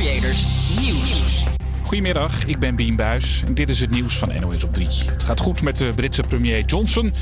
Creators Nieuws. Goedemiddag, ik ben Bien Buijs en dit is het nieuws van NOS op 3. Het gaat goed met de Britse premier Johnson.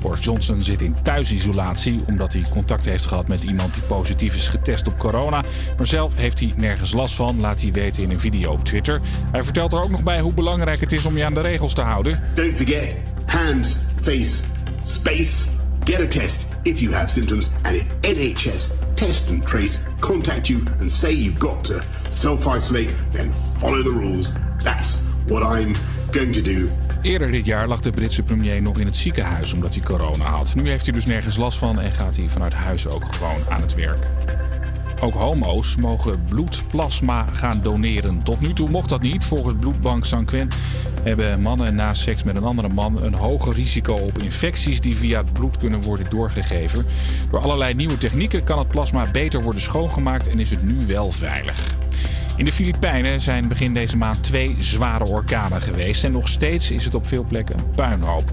Boris Johnson zit in thuisisolatie omdat hij contact heeft gehad met iemand die positief is getest op corona. Maar zelf heeft hij nergens last van, laat hij weten in een video op Twitter. Hij vertelt er ook nog bij hoe belangrijk het is om je aan de regels te houden. Don't forget, hands, face, space. Get a test if you have symptoms and if NHS test and trace contact you and say you've got to self-isolate, then follow the rules. That's what I'm going to do. Eerder dit jaar lag de Britse premier nog in het ziekenhuis omdat hij corona had. Nu heeft hij dus nergens last van en gaat hij vanuit huis ook gewoon aan het werk. Ook homo's mogen bloedplasma gaan doneren. Tot nu toe mocht dat niet. Volgens bloedbank Sanquin hebben mannen na seks met een andere man een hoger risico op infecties die via het bloed kunnen worden doorgegeven. Door allerlei nieuwe technieken kan het plasma beter worden schoongemaakt en is het nu wel veilig. In de Filipijnen zijn begin deze maand 2 zware orkanen geweest en nog steeds is het op veel plekken een puinhoop.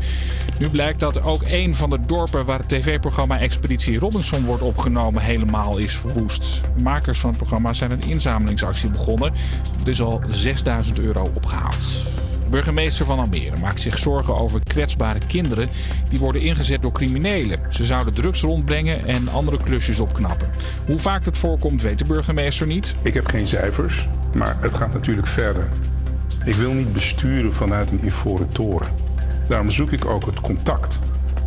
Nu blijkt dat ook een van de dorpen waar het tv-programma Expeditie Robinson wordt opgenomen helemaal is verwoest. Makers van het programma zijn een inzamelingsactie begonnen. Er is al €6.000 opgehaald. De burgemeester van Almere maakt zich zorgen over kwetsbare kinderen die worden ingezet door criminelen. Ze zouden drugs rondbrengen en andere klusjes opknappen. Hoe vaak dat voorkomt weet de burgemeester niet. Ik heb geen cijfers, maar het gaat natuurlijk verder. Ik wil niet besturen vanuit een ivoren toren. Daarom zoek ik ook het contact.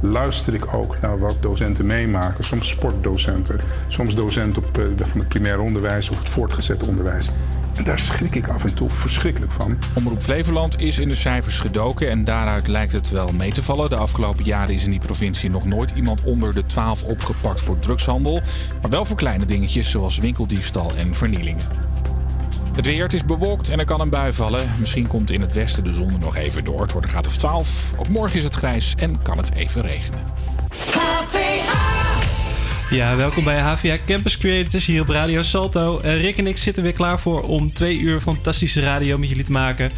Luister ik ook naar wat docenten meemaken. Soms sportdocenten, soms docenten van het primair onderwijs of het voortgezet onderwijs. En daar schrik ik af en toe verschrikkelijk van. Omroep Flevoland is in de cijfers gedoken en daaruit lijkt het wel mee te vallen. De afgelopen jaren is in die provincie nog nooit iemand onder de 12 opgepakt voor drugshandel. Maar wel voor kleine dingetjes zoals winkeldiefstal en vernielingen. Het weer, het is bewolkt en er kan een bui vallen. Misschien komt in het westen de zon er nog even door. Het wordt een graad of 12. Ook morgen is het grijs en kan het even regenen. Ja, welkom bij HVA Campus Creators hier op Radio Salto. Rick en ik zitten weer klaar voor om 2 uur fantastische radio met jullie te maken.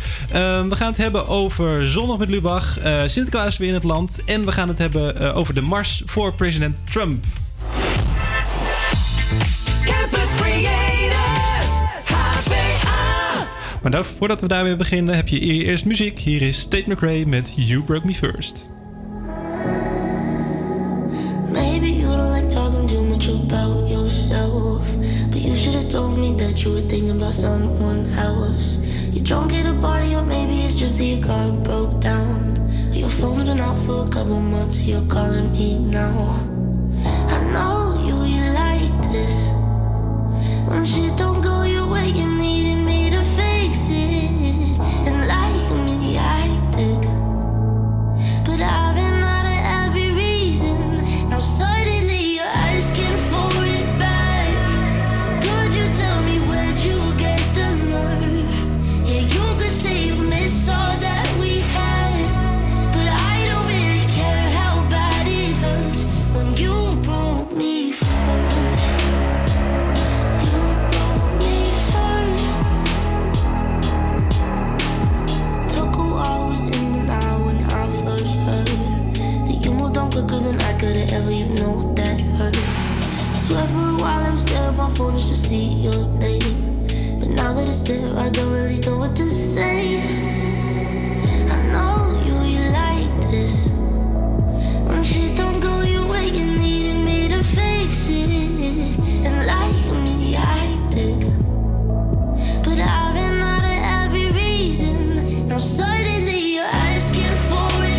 We gaan het hebben over Zondag met Lubach, Sinterklaas weer in het land. En we gaan het hebben over de mars voor president Trump. Campus Creators, HVA. Maar voordat we daarmee beginnen heb je eerst muziek. Hier is State McRae met You Broke Me First. About yourself, but you should have told me that you were thinking about someone else. You're drunk at a party, or maybe it's just that your car broke down. Your phone's been off for a couple months, you're calling me now. I know you like this. When shit don't go your way, you needed me to fix it, and like me, I did. But I've been out of every reason now. Suddenly you're asking. Ever, you know that hurt. Swear for a while I was there on my phone just to see your name, but now that it's there I don't really know what to say. I know you like this. When shit don't go your way, you needed me to fix it, and like me, I did. But I've been out of every reason now. Suddenly you're asking for it.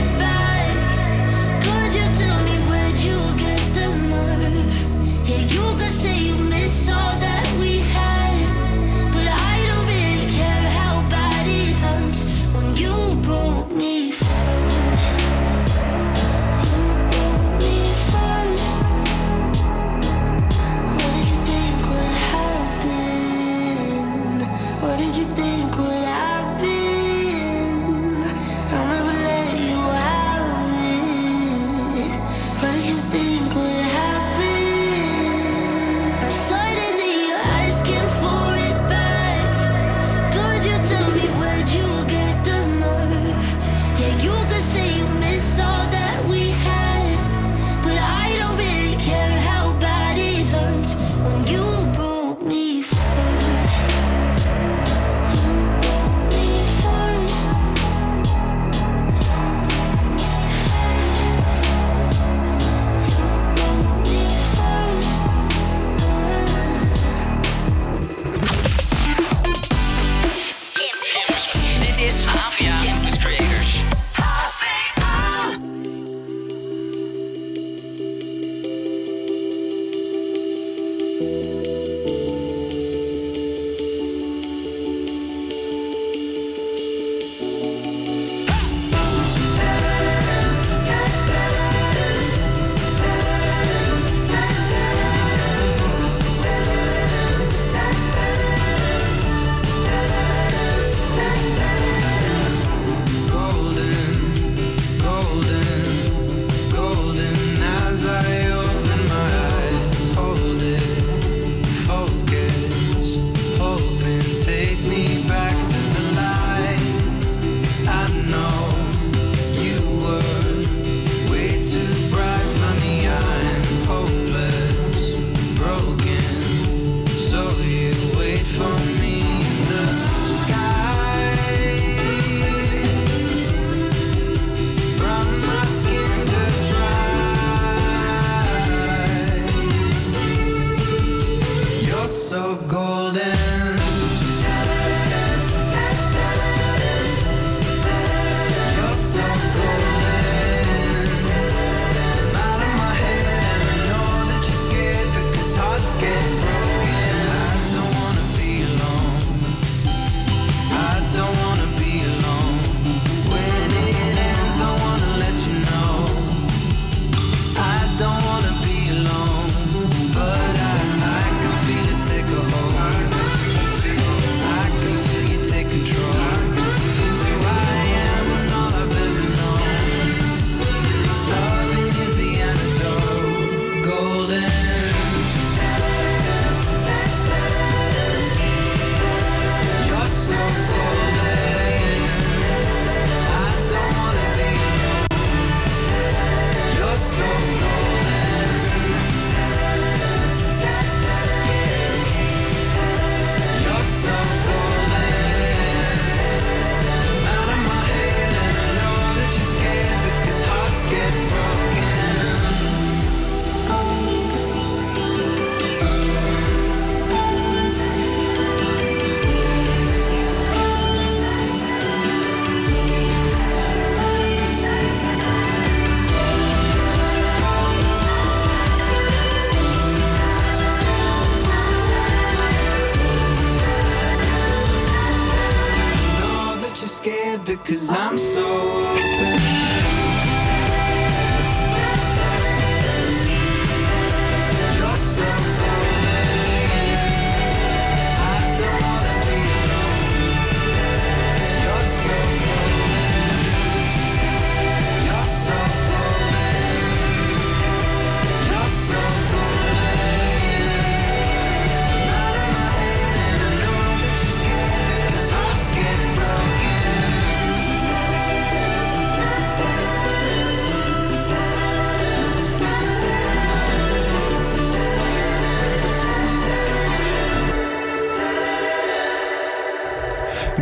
Me first.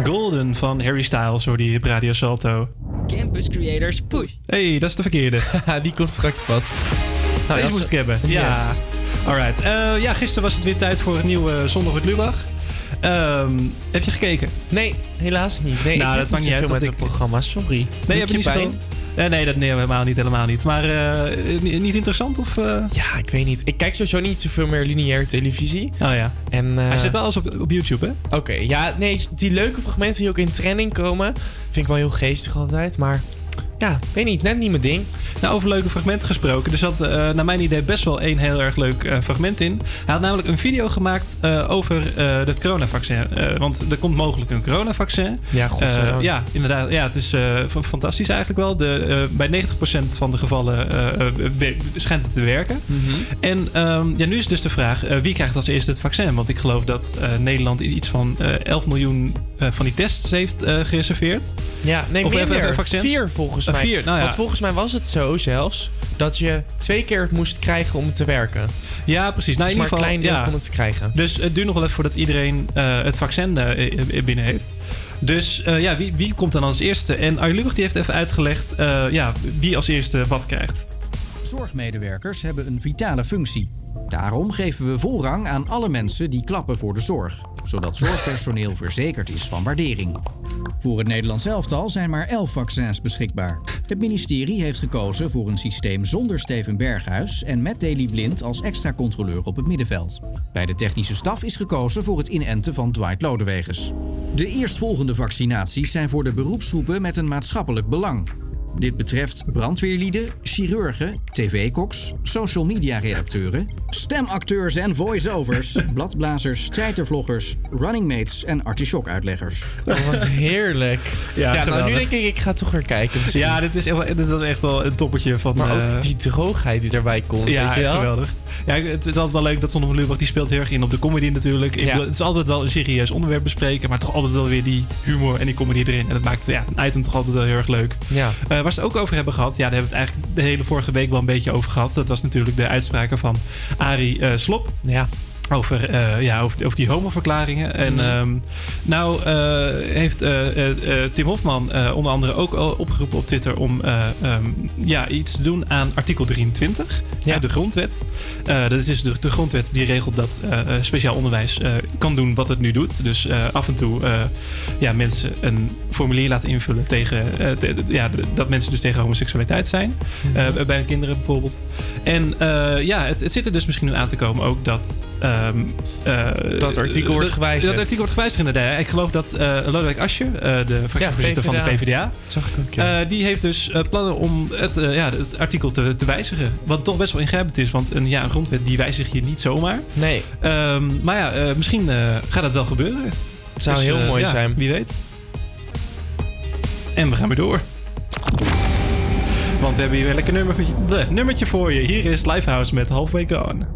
Gordon van Harry Styles, hoor die op Radio Salto. Campus Creators, push. Hey, dat is de verkeerde. Die komt straks pas. Nou, die moest ik hebben. Yes. Ja. Alright. Ja, gisteren was het weer tijd voor een nieuwe Zondag met Lubach. Heb je gekeken? Nee, helaas niet. Nee, nou, dat maakt niet uit met het programma. Sorry. Nee, heb je niet pijn? Nee, dat helemaal niet. Maar niet interessant? Of, Ja, ik weet niet. Ik kijk sowieso niet zoveel meer lineaire televisie. Oh ja. En, hij zit wel alles op YouTube, hè? Oké. Ja, nee, die leuke fragmenten die ook in trending komen, vind ik wel heel geestig altijd. Maar ja, weet niet. Net niet mijn ding. Nou, over leuke fragmenten gesproken. Er zat naar mijn idee best wel één heel erg leuk fragment in. Hij had namelijk een video gemaakt over het coronavaccin. Want er komt mogelijk een coronavaccin. Ja, godzijdank. Ja, inderdaad. Ja, het is fantastisch eigenlijk wel. Bij 90% van de gevallen schijnt het te werken. Mm-hmm. En ja, nu is dus de vraag, wie krijgt als eerste het vaccin? Want ik geloof dat Nederland iets van 11 miljoen van die tests heeft gereserveerd. Ja, nee, of minder. 4 volgens mij. 4, nou ja. Want volgens mij was het zo zelfs, dat je 2 keer het moest krijgen om het te werken. Ja, precies. Nou, in ieder geval, maar een klein deel om het te krijgen. Dus het duurt nog wel even voordat iedereen het vaccin binnen heeft. Dus ja, wie komt dan als eerste? En Arjen Lubach die heeft even uitgelegd ja, wie als eerste wat krijgt. Zorgmedewerkers hebben een vitale functie. Daarom geven we voorrang aan alle mensen die klappen voor de zorg, zodat zorgpersoneel verzekerd is van waardering. Voor het Nederlands elftal zijn maar 11 vaccins beschikbaar. Het ministerie heeft gekozen voor een systeem zonder Steven Berghuis en met Deli Blind als extra controleur op het middenveld. Bij de technische staf is gekozen voor het inenten van Dwight Lodeweges. De eerstvolgende vaccinaties zijn voor de beroepsgroepen met een maatschappelijk belang. Dit betreft brandweerlieden, chirurgen, tv-koks, social media-redacteuren, stemacteurs en voice-overs, bladblazers, strijdervloggers, runningmates en artisjok-uitleggers. Oh, wat heerlijk. Ja nou, nu denk ik, ga toch weer kijken. Misschien. Ja, dit was echt wel een toppertje van... Maar ook die droogheid die daarbij komt. Ja, weet je wel? Geweldig. Ja, het is altijd wel leuk dat Zondag met Lubach, die speelt heel erg in op de comedy natuurlijk. Het is altijd wel een serieus onderwerp bespreken, maar toch altijd wel weer die humor en die comedy erin. En dat maakt een item toch altijd wel heel erg leuk. Ja. Waar ze het ook over hebben gehad, daar hebben we het eigenlijk de hele vorige week wel een beetje over gehad. Dat was natuurlijk de uitspraken van Arie Slop. Ja. Over die homoverklaringen. En heeft Tim Hofman onder andere ook al opgeroepen op Twitter om iets te doen aan artikel 23 uit de grondwet. Dat is dus de grondwet die regelt dat speciaal onderwijs kan doen wat het nu doet. Dus af en toe mensen een formulier laten invullen dat mensen dus tegen homoseksualiteit zijn. Bij kinderen bijvoorbeeld. En het zit er dus misschien nu aan te komen ook dat... dat artikel wordt gewijzigd. Dat artikel wordt gewijzigd, inderdaad. Ik geloof dat Lodewijk Asscher, de fractievoorzitter van de PvdA... Zag ik ook, die heeft dus plannen om het artikel te wijzigen. Wat toch best wel ingrijpend is. Want een grondwet die wijzig je niet zomaar. Nee. Misschien gaat dat wel gebeuren. Het zou heel mooi zijn. Wie weet. En we gaan weer door. Want we hebben hier weer lekker nummertje voor je. Hier is Lifehouse met Halfway Gone.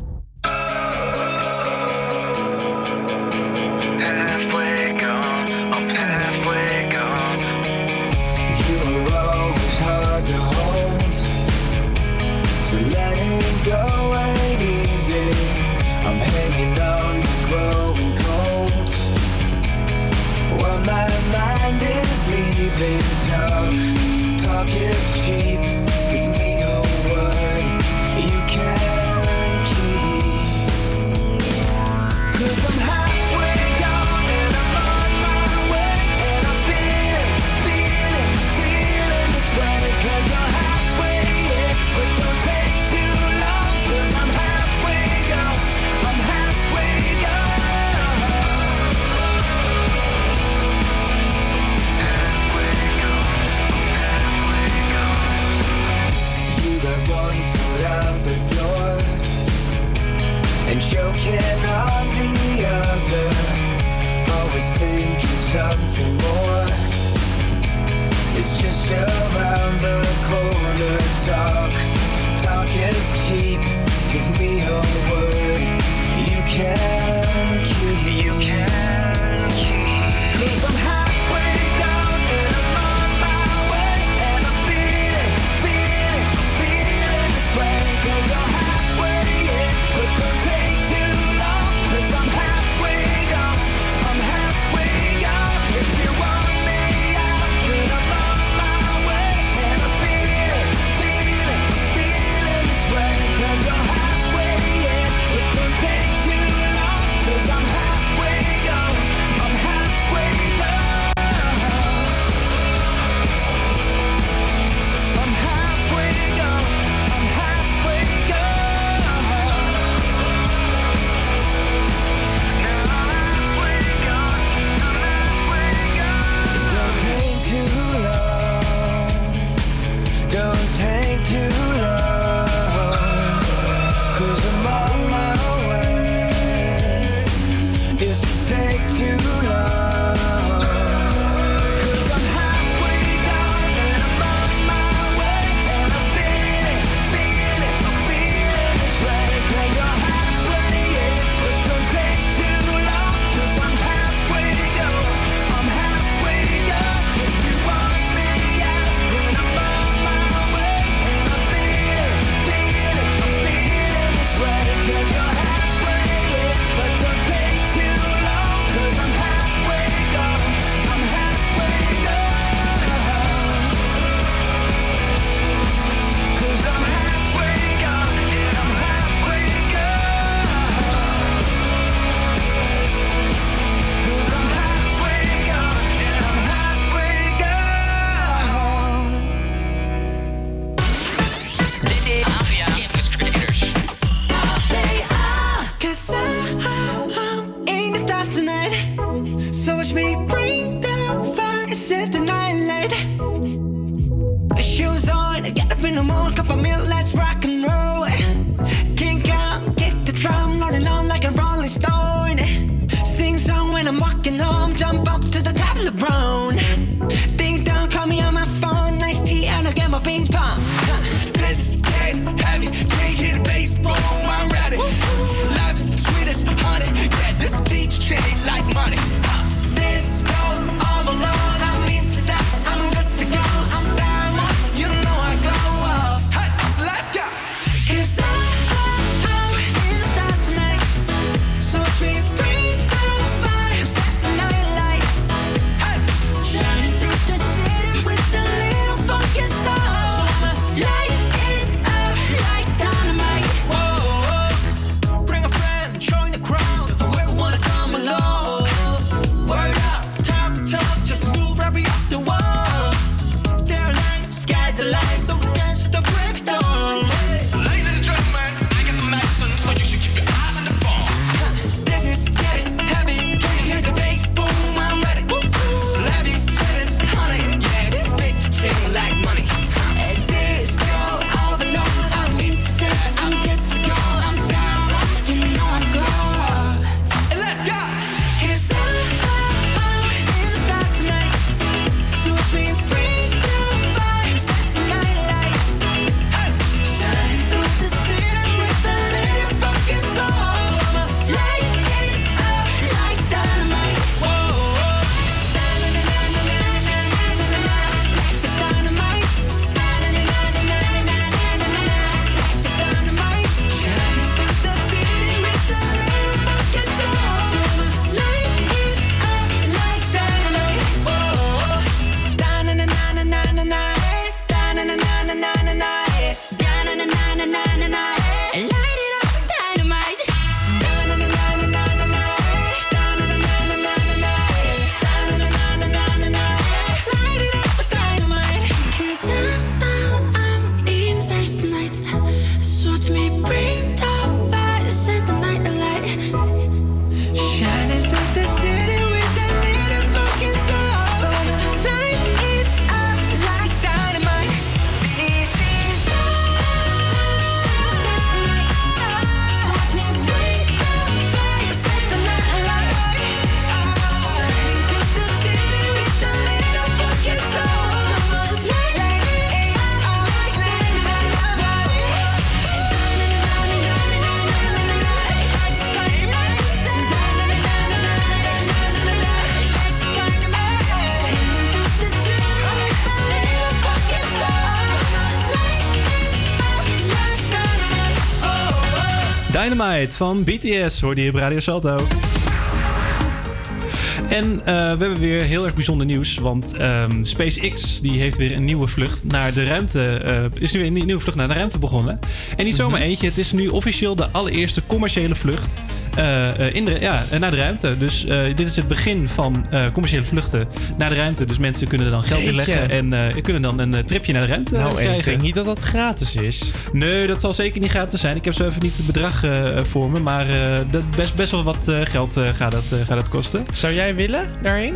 Talk is cheap, give me a word you can keep. 'Cause I'm halfway gone and I'm on my way, and I'm feeling this way. 'Cause I'm halfway here, but don't take too long. 'Cause I'm halfway gone, I'm halfway one foot out the door and choking on the other, always thinking something more is just around the corner. Talk is cheap, give me a word you can keep. 'Cause I'm halfway down and I'm on my way, and I'm feeling this way, 'cause I'm halfway in, but don't take too long. 'Cause I'm halfway gone, I'm halfway gone. If you want me out, then I'm on my way, and I'm feeling this way, 'cause I'm halfway in. Dynamite van BTS hoorde je op Radio Salto. En we hebben weer heel erg bijzonder nieuws, want SpaceX die heeft weer een nieuwe vlucht naar de ruimte. Is nu weer een nieuwe vlucht naar de ruimte begonnen. En niet zomaar eentje, het is nu officieel de allereerste commerciële vlucht naar de ruimte. Dus dit is het begin van commerciële vluchten naar de ruimte. Dus mensen kunnen er dan geld in leggen en kunnen dan een tripje naar de ruimte krijgen. Nou, ik denk niet dat dat gratis is. Nee, dat zal zeker niet gratis zijn. Ik heb zo even niet het bedrag voor me, maar best wel wat geld gaat dat kosten. Zou jij willen daarheen?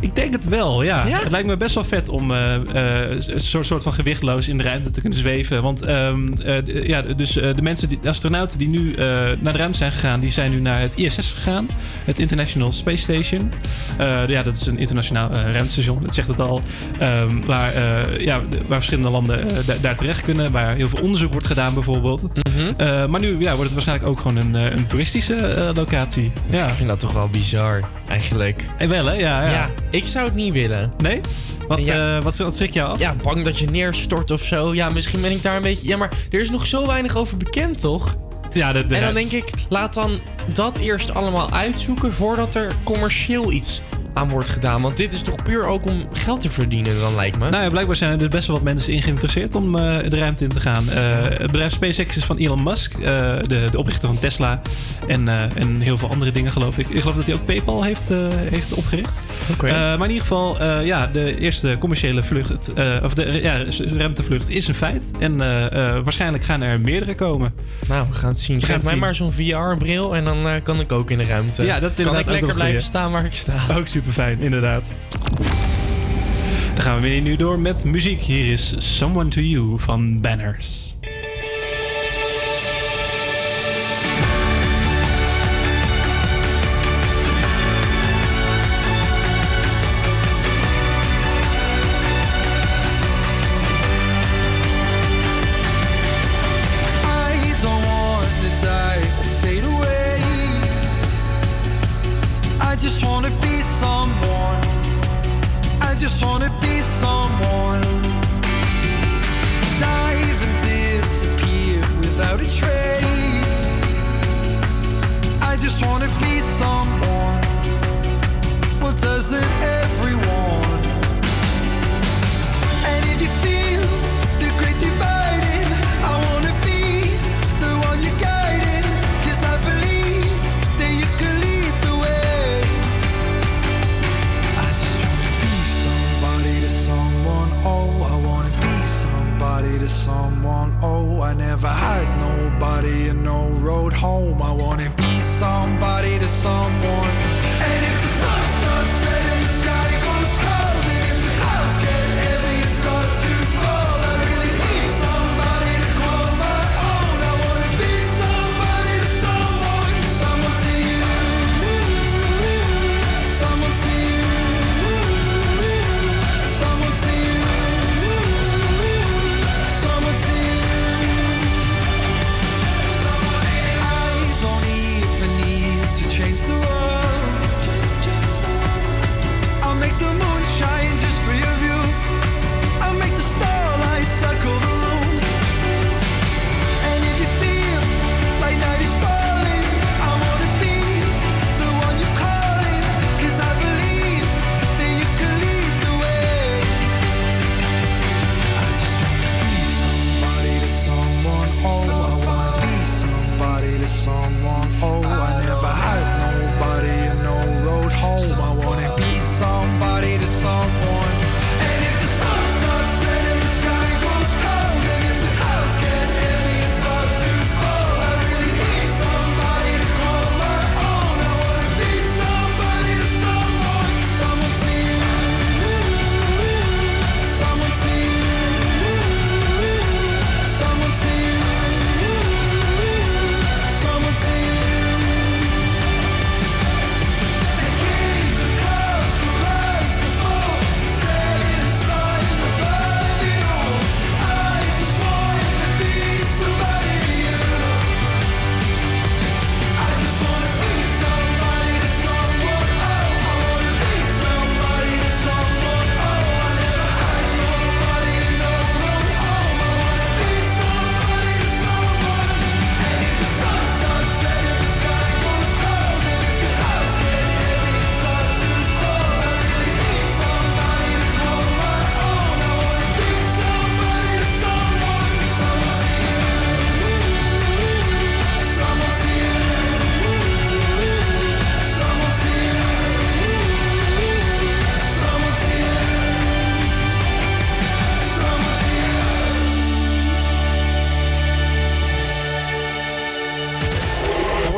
Ik denk het wel, ja. Het lijkt me best wel vet om een soort van gewichtloos in de ruimte te kunnen zweven. Want de mensen, de astronauten die nu naar de ruimte zijn gegaan, die zijn nu naar het ISS gegaan. Het International Space Station. Dat is een internationaal ruimtestation, dat zegt het al. Waar verschillende landen daar terecht kunnen. Waar heel veel onderzoek wordt gedaan bijvoorbeeld. Mm-hmm. Maar nu wordt het waarschijnlijk ook gewoon een toeristische locatie. Ja. Ik vind dat toch wel bizar, eigenlijk. En wel, hè? Ja. Ik zou het niet willen. Nee? Wat schrik jou af? Ja, bang dat je neerstort of zo. Ja, misschien ben ik daar een beetje... Ja, maar er is nog zo weinig over bekend, toch? Ja, en dan denk ik, laat dan dat eerst allemaal uitzoeken voordat er commercieel iets aan wordt gedaan. Want dit is toch puur ook om geld te verdienen, dan lijkt me. Nou ja, blijkbaar zijn er dus best wel wat mensen in geïnteresseerd om de ruimte in te gaan. Het bedrijf SpaceX is van Elon Musk, de oprichter van Tesla en heel veel andere dingen, geloof ik. Ik geloof dat hij ook PayPal heeft opgericht. Okay. Maar in ieder geval, de eerste commerciële vlucht, ruimtevlucht is een feit. En waarschijnlijk gaan er meerdere komen. Nou, we gaan het zien. Geef mij maar zo'n VR-bril en dan kan ik ook in de ruimte. Ja, dat is inderdaad kan ik lekker blijven staan waar ik sta. Ook super fijn, inderdaad. Dan gaan we weer nu door met muziek. Hier is Someone to You van Banners.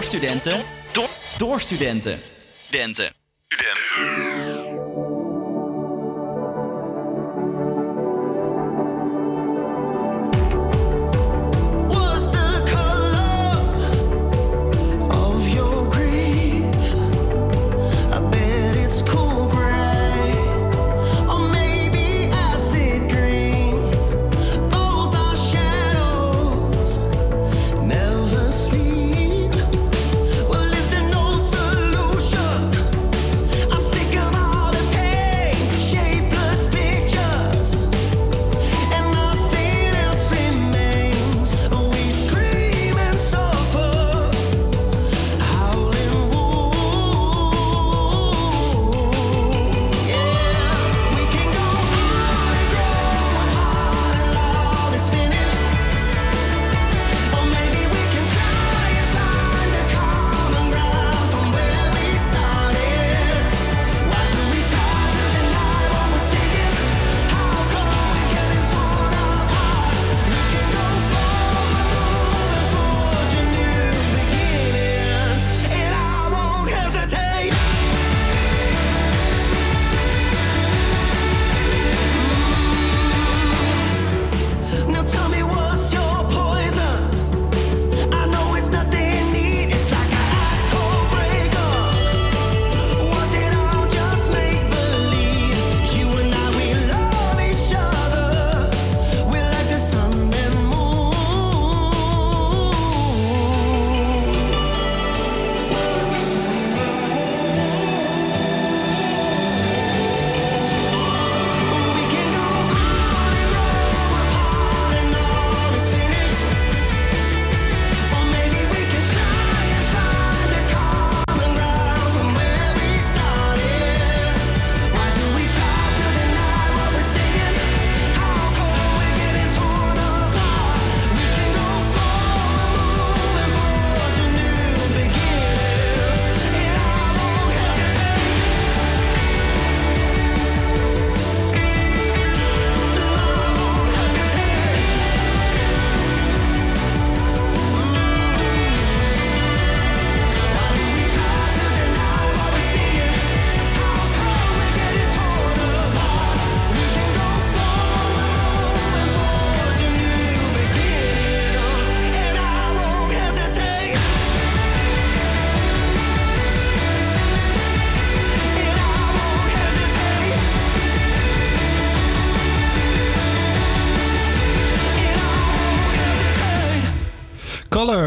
Door studenten. Door studenten.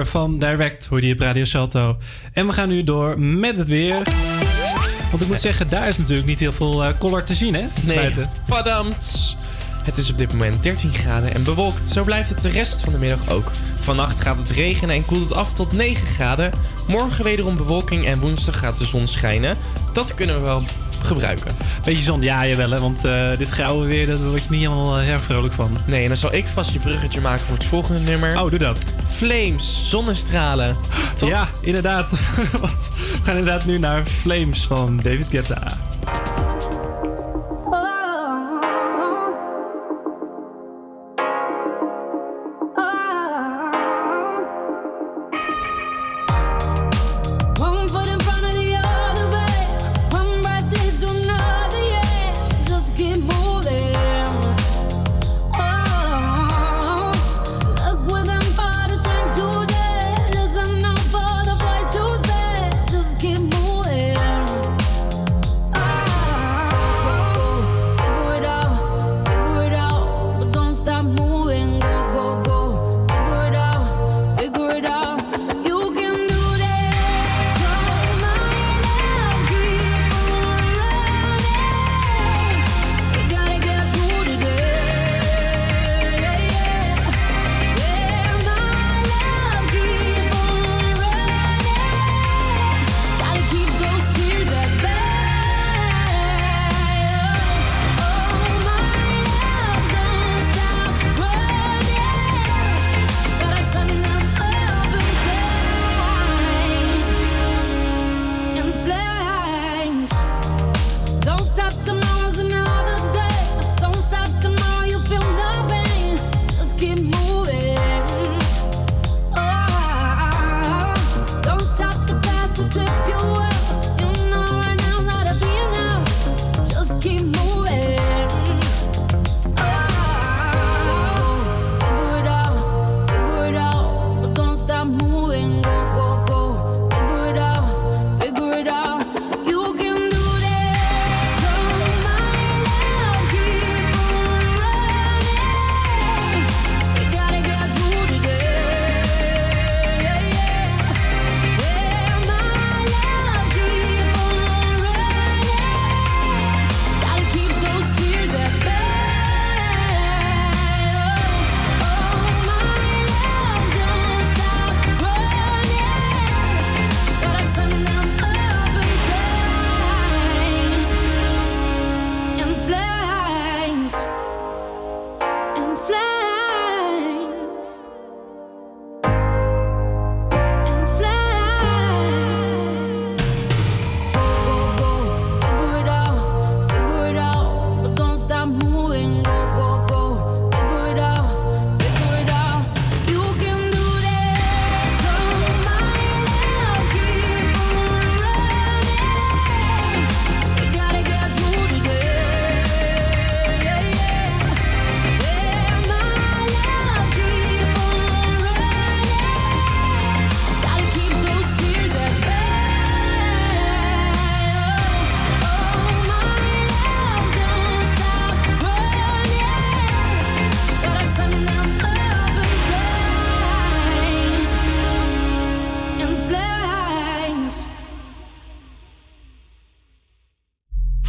Van Direct hoorde je op Radio Salto. En we gaan nu door met het weer. Want ik moet zeggen, daar is natuurlijk niet heel veel color te zien, hè? Nee, buiten. Verdammt. Het is op dit moment 13 graden en bewolkt. Zo blijft het de rest van de middag ook. Vannacht gaat het regenen en koelt het af tot 9 graden. Morgen wederom bewolking en woensdag gaat de zon schijnen. Dat kunnen we wel gebruiken. Beetje zon, ja, jawel, hè? Want dit grauwe weer, daar word je niet helemaal vrolijk van. Nee, en dan zal ik vast je bruggetje maken voor het volgende nummer. Oh, doe dat. Flames, zonnestralen. Toch? Ja, inderdaad. Want we gaan inderdaad nu naar Flames van David Guetta.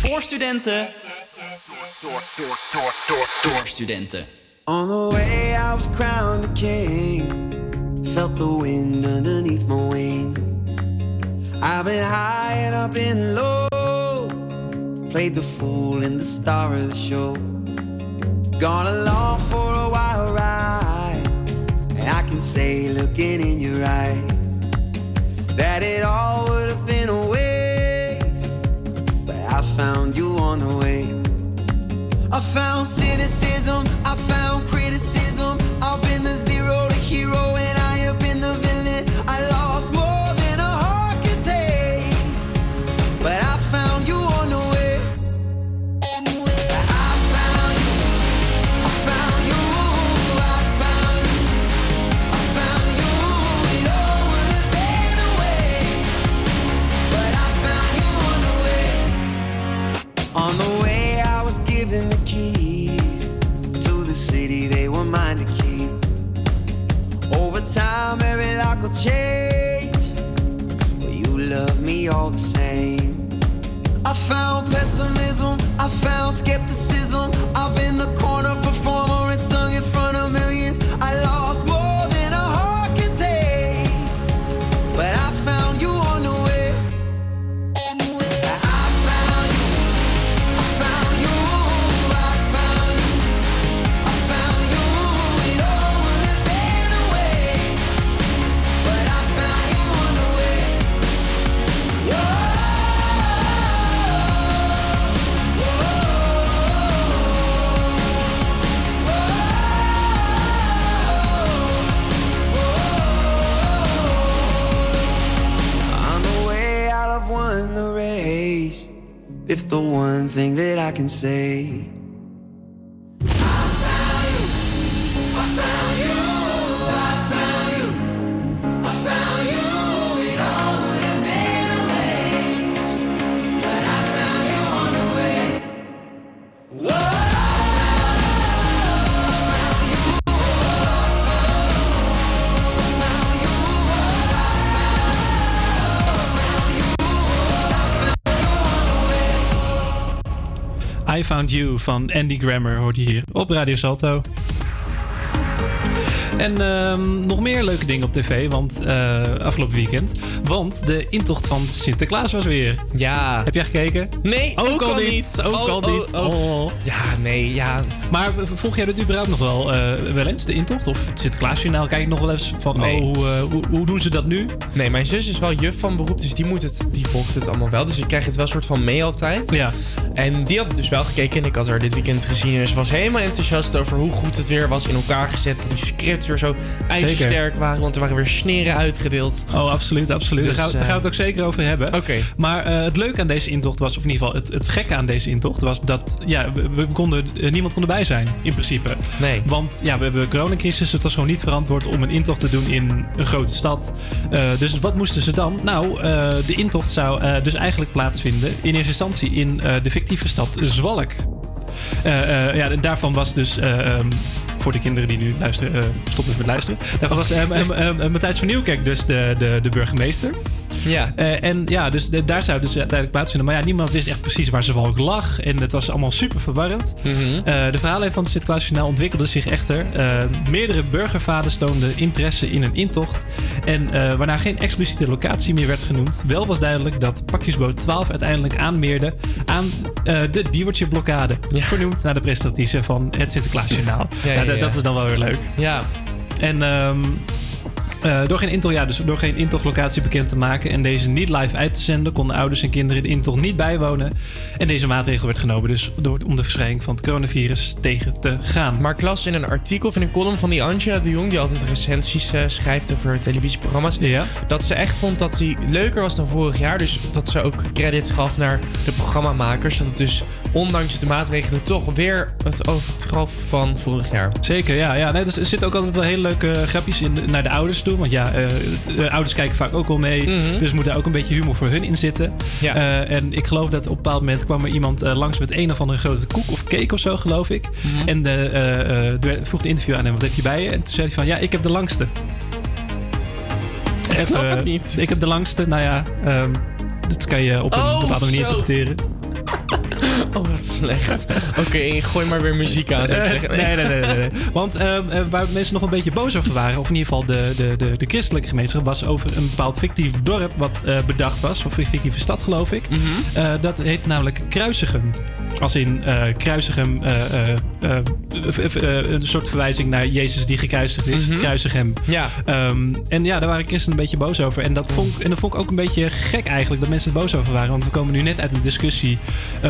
Voor studenten. Door studenten. On the way I was crowned a king. Felt the wind underneath my wings. I've been high and I've been low. Played the fool and the star of the show. Gone along for a wild ride. And I can say looking in your eyes that it all would have been a waste, but I found you on the way. I found cynicism, I found criticism. I've been the zero to hero and I have been the villain. I lost more than a heart can take, but I found you on the way. I found you, I found you, I found you, I found you. It all would have been a waste, but I found you on the way. On the way I was given the keys to the city, they were mine to keep. Over time every lock will change, but you love me all the same. I found pessimism, I found skepticism. I've been the corner performer and sung in front of millions. I lost more than a heart can take, but I found you on the way. I found you, I found you, I found you, I found you. It all would have been a waste, but I found you on the way. On the way I'll have won the race, if the one thing that I can say. I found you, I found you, I found you, I found you. It all would have been a waste, but I found you on the way. Whoa. I Found You van Andy Grammer hoort je hier op Radio Salto. En nog meer leuke dingen op tv, want afgelopen weekend. Want de intocht van Sinterklaas was weer. Ja. Heb jij gekeken? Nee, ook al niet. Ook al niet. Ja, nee, ja. Maar volg jij dit überhaupt nog wel eens, de intocht? Of het Sinterklaasjournaal kijk ik nog wel eens van, nee. Hoe doen ze dat nu? Nee, mijn zus is wel juf van beroep, dus die volgt het allemaal wel. Dus ik krijg het wel een soort van mee altijd. Ja. En die had het dus wel gekeken en ik had haar dit weekend gezien. En ze was helemaal enthousiast over hoe goed het weer was in elkaar gezet. Die script weer zo ijzersterk waren, want er waren weer sneren uitgedeeld. Oh, absoluut, absoluut. Dus, daar gaan we het ook zeker over hebben. Okay. Maar het leuke aan deze intocht was, of in ieder geval het gekke aan deze intocht, was dat ja, niemand kon erbij zijn, in principe. Nee. Want ja, we hebben een coronacrisis, het was gewoon niet verantwoord om een intocht te doen in een grote stad. Dus wat moesten ze dan? Nou, de intocht zou dus eigenlijk plaatsvinden in eerste instantie in de fictieve stad Zwalk. En daarvan was dus... voor de kinderen die nu luisteren, stop even met luisteren. Daar was Matthijs van Nieuwkerk dus de burgemeester. Ja. Daar zou dus uiteindelijk plaatsvinden. Maar ja, niemand wist echt precies waar Zwalk lag. En het was allemaal super verwarrend. Mm-hmm. De verhalen van het Sinterklaasjournaal ontwikkelden zich echter. Meerdere burgervaders toonden interesse in een intocht. En waarna geen expliciete locatie meer werd genoemd. Wel was duidelijk dat pakjesboot 12 uiteindelijk aanmeerde aan de Diewertje-blokkade. Ja. Vernoemd naar de presentatrice van het Sinterklaasjournaal. Ja. Dat is dan wel weer leuk. Ja. En... Door geen intochtlocatie bekend te maken en deze niet live uit te zenden, konden ouders en kinderen de intocht niet bijwonen. En deze maatregel werd genomen dus om de verspreiding van het coronavirus tegen te gaan. Maar ik las in een artikel of in een column van die Anja de Jong, die altijd recensies schrijft over televisieprogramma's, ja, dat ze echt vond dat die leuker was dan vorig jaar. Dus dat ze ook credits gaf naar de programmamakers. Dat het dus ondanks de maatregelen toch weer het overtrof van vorig jaar. Zeker, ja. Nee, dus er zitten ook altijd wel hele leuke grapjes in naar de ouders toe. Want ja, ouders kijken vaak ook al mee. Mm-hmm. Dus moet daar ook een beetje humor voor hun in zitten. Ja. En ik geloof dat op een bepaald moment kwam er iemand langs met een of andere grote koek of cake of zo, geloof ik. Mm-hmm. En vroeg de interview aan hem, wat heb je bij je? En toen zei hij van, ja, ik heb de langste. Ik snap het niet. Ik heb de langste, nou ja, dat kan je op een bepaalde manier interpreteren. Oh, wat slecht. Oké, gooi maar weer muziek aan, zou ik zeggen. Nee. Want waar mensen nog een beetje boos over waren, of in ieder geval de christelijke gemeenschap, was over een bepaald fictief dorp wat bedacht was, of een fictieve stad, geloof ik. Mm-hmm. Dat heet namelijk Kruisigem. Als in Kruisigem, een soort verwijzing naar Jezus die gekruisigd is. Mm-hmm. Kruisigem. Ja. En ja, daar waren christenen een beetje boos over. En dat vond ik ook een beetje gek eigenlijk, dat mensen er boos over waren. Want we komen nu net uit een discussie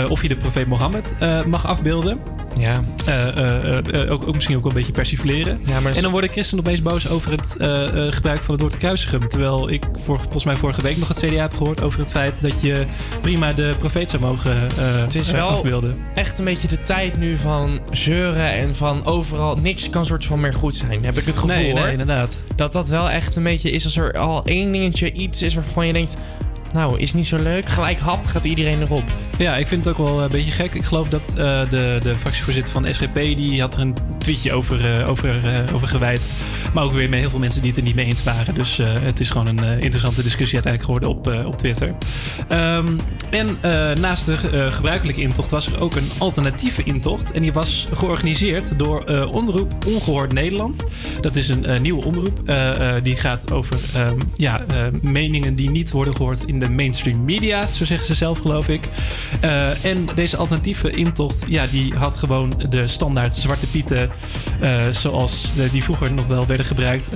of je de profeet Mohammed mag afbeelden. Ja. Ook misschien ook wel een beetje persifleren. Ja, maar en dan worden christenen opeens boos over het gebruik van het woord kruisigem. Terwijl ik volgens mij vorige week nog het CDA heb gehoord over het feit dat je prima de profeet zou mogen afbeelden. Het is wel echt een beetje de tijd nu van zeuren en van overal niks kan soort van meer goed zijn. Heb ik het gevoel, nee, inderdaad. Dat wel echt een beetje is als er al één dingetje iets is waarvan je denkt, nou, is niet zo leuk. Gelijk hap gaat iedereen erop. Ja, ik vind het ook wel een beetje gek. Ik geloof dat de fractievoorzitter van de SGP, die had er een tweetje over gewijd. Maar ook weer met heel veel mensen die het er niet mee eens waren. Dus het is gewoon een interessante discussie uiteindelijk geworden op Twitter. En naast de gebruikelijke intocht was er ook een alternatieve intocht. En die was georganiseerd door Omroep Ongehoord Nederland. Dat is een nieuwe omroep. Die gaat over meningen die niet worden gehoord in de mainstream media, zo zeggen ze zelf, geloof ik. En deze alternatieve intocht, ja, die had gewoon de standaard zwarte pieten, zoals die vroeger nog wel werden gebruikt.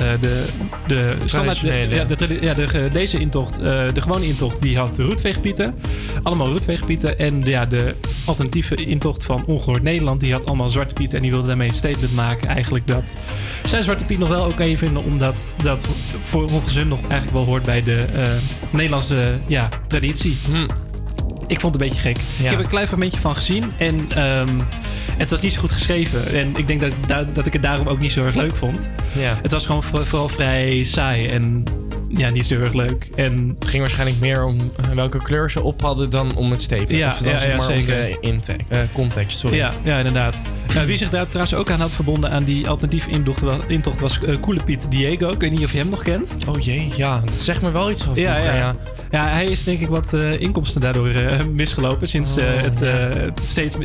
De standaard, deze intocht, de gewone intocht, die had roetveegpieten. Allemaal roetveegpieten. En de alternatieve intocht van Ongehoord Nederland, die had allemaal zwarte pieten. En die wilde daarmee een statement maken eigenlijk dat zij zwarte piet nog wel oké vinden, omdat dat volgens hun nog eigenlijk wel hoort bij de Nederlandse traditie. Ik vond het een beetje gek. Ja. Ik heb een klein fragmentje van gezien en het was niet zo goed geschreven. En ik denk dat ik het daarom ook niet zo erg leuk vond. Ja. Het was gewoon vooral vrij saai en niet zo erg leuk. En het ging waarschijnlijk meer om welke kleur ze op hadden dan om het statement. Ja, zeker. Context, sorry. Ja, inderdaad. Wie zich daar trouwens ook aan had verbonden aan die alternatieve intocht was Coole Piet Diego. Ik weet niet of je hem nog kent. Oh jee, ja. Dat zegt me wel iets van vroeger, ja. Ja, hij is denk ik wat inkomsten daardoor misgelopen sinds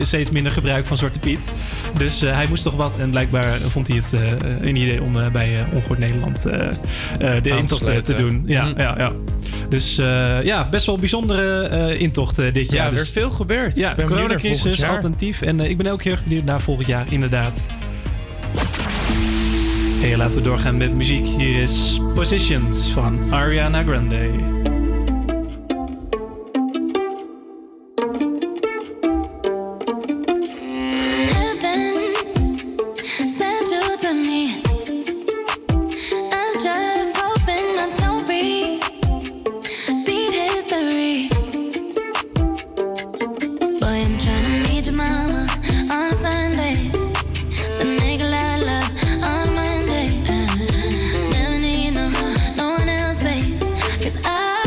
steeds minder gebruik van Zwarte Piet. Dus hij moest toch wat en blijkbaar vond hij het een idee om bij Ongehoord Nederland de intocht te doen. Ja. Dus best wel bijzondere intocht dit jaar. Ja, er is veel gebeurd. Ja, coronacrisis, alternatief. En ik ben ook heel erg benieuwd naar volgend jaar, inderdaad. Hey, laten we doorgaan met muziek. Hier is Positions van Ariana Grande. Cause I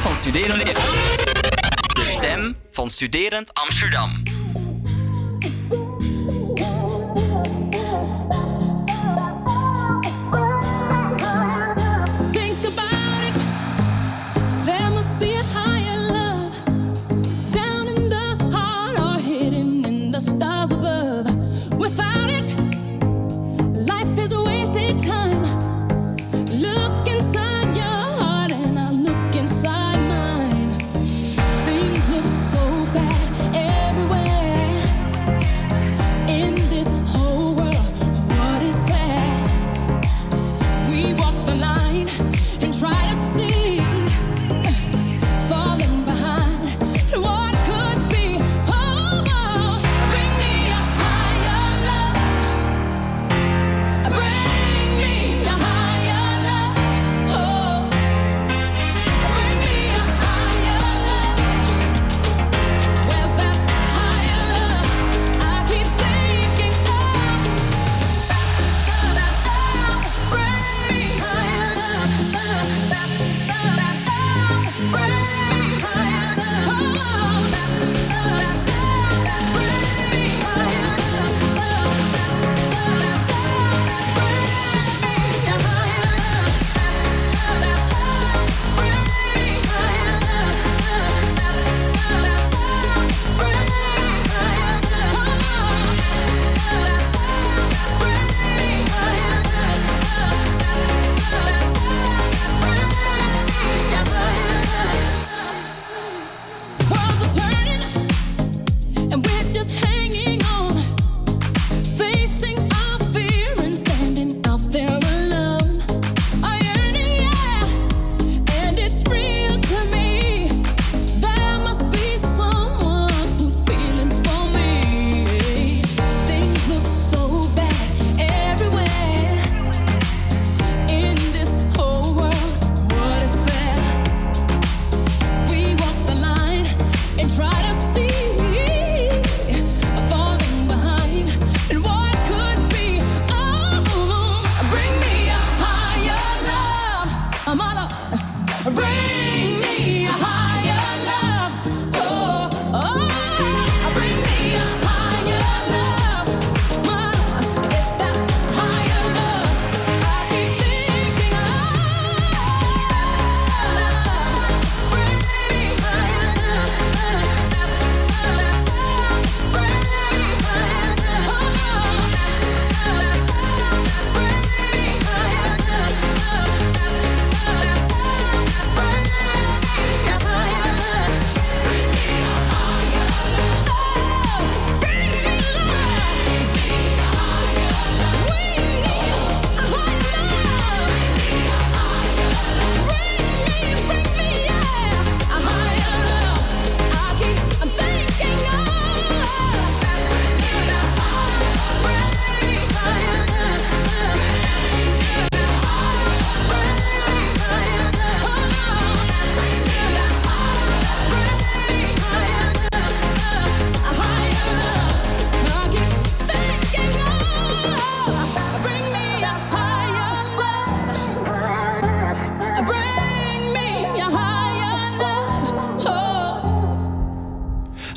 van studerende... De stem van Studerend Amsterdam.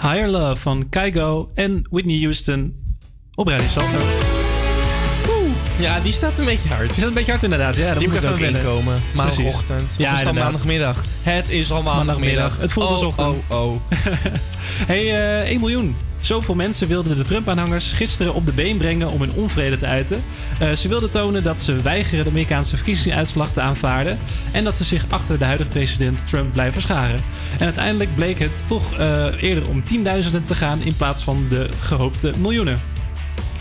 Higher Love van Kygo en Whitney Houston op Radio Salto. Ja, die staat een beetje hard. Die staat een beetje hard inderdaad. Ja, die moet ook inkomen. Maandagochtend. Ja, het is al maandagmiddag. Het is al maandagmiddag. Het voelt als ochtend. Hey, 1 miljoen. Zoveel mensen wilden de Trump-aanhangers gisteren op de been brengen om hun onvrede te uiten. Ze wilden tonen dat ze weigeren de Amerikaanse verkiezingsuitslag te aanvaarden en dat ze zich achter de huidige president Trump blijven scharen. En uiteindelijk bleek het toch eerder om tienduizenden te gaan in plaats van de gehoopte miljoenen.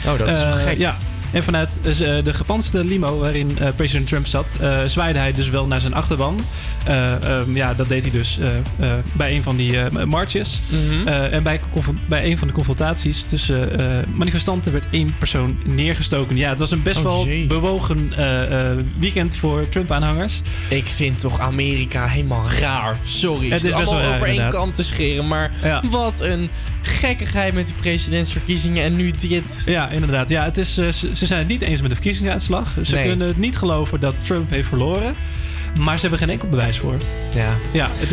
Oh, dat is gek. Ja. En vanuit de gepantserde limo waarin president Trump zat, zwaaide hij dus wel naar zijn achterban. Dat deed hij dus bij een van die marches. Mm-hmm. En bij een van de confrontaties tussen manifestanten werd 1 persoon neergestoken. Ja, het was een best wel bewogen weekend voor Trump-aanhangers. Ik vind toch Amerika helemaal raar. Sorry, het is allemaal best wel over één kant te scheren. Maar ja. Wat een gekkigheid met de presidentsverkiezingen en nu dit. Ja, inderdaad. Ja, het is... Ze zijn het niet eens met de verkiezingsuitslag. Ze kunnen het niet geloven dat Trump heeft verloren. Maar ze hebben geen enkel bewijs voor. Ja, het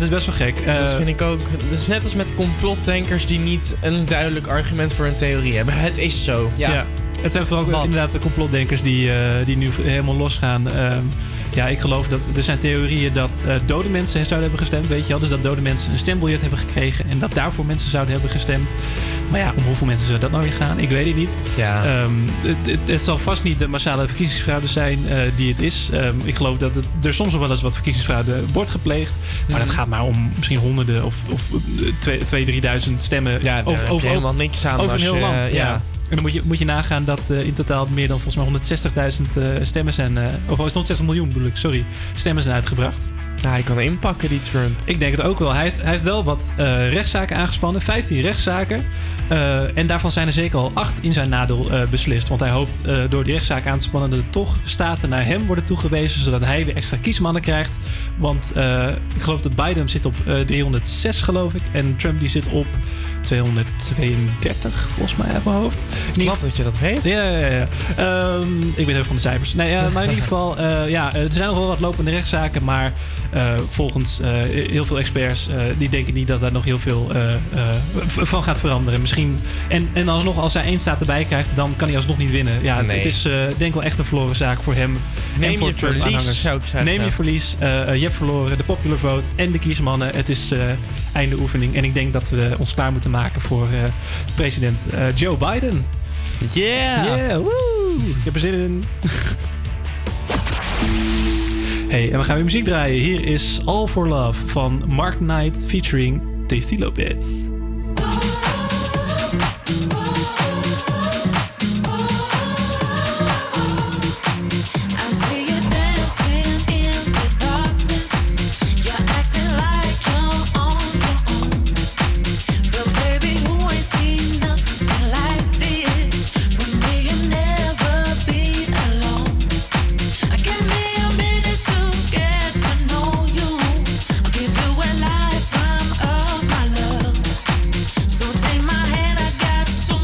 is best wel gek. Dat vind ik ook. Het is net als met complotdenkers die niet een duidelijk argument voor hun theorie hebben. Het is zo. Ja. Het zijn vooral inderdaad de complotdenkers die nu helemaal losgaan. Ja, ik geloof dat er zijn theorieën dat dode mensen zouden hebben gestemd, weet je wel. Dus dat dode mensen een stembiljet hebben gekregen en dat daarvoor mensen zouden hebben gestemd. Maar ja, om hoeveel mensen zou dat nou weer gaan? Ik weet het niet. Ja. Het zal vast niet de massale verkiezingsfraude zijn die het is. Ik geloof dat er soms nog wel eens wat verkiezingsfraude wordt gepleegd. Maar dat gaat maar om misschien honderden of 2.000-3.000 stemmen. Ja, daar heb je helemaal niks aan. Over een heel land, ja. En dan moet je nagaan dat in totaal meer dan volgens mij 160.000 stemmen zijn... Of 160 miljoen bedoel ik, sorry. Stemmen zijn uitgebracht. Nou, hij kan inpakken, die Trump. Ik denk het ook wel. Hij heeft wel wat rechtszaken aangespannen. 15 rechtszaken. En daarvan zijn er zeker al 8 in zijn nadeel beslist. Want hij hoopt door die rechtszaken aan te spannen... dat er toch staten naar hem worden toegewezen... zodat hij weer extra kiesmannen krijgt. Want ik geloof dat Biden zit op 306, geloof ik. En Trump die zit op 232, volgens mij, uit mijn hoofd. Klopt dat je dat weet. Ja. Ik ben even van de cijfers. Nee, maar in ieder geval, er zijn nog wel wat lopende rechtszaken... maar volgens heel veel experts... die denken niet dat daar nog heel veel van gaat veranderen. Misschien. En alsnog, als hij één staat erbij krijgt... dan kan hij alsnog niet winnen. Ja, nee. Het is denk wel echt een verloren zaak voor hem. Neem en voor je verlies, zou ik zeggen. Neem je verlies. Je hebt verloren, de popular vote en de kiesmannen. Het is einde oefening. En ik denk dat we ons klaar moeten maken voor president Joe Biden. Yeah, woe! Ik heb er zin in. Hey, en we gaan weer muziek draaien. Hier is All for Love van Mark Knight featuring Tasty Lopez. So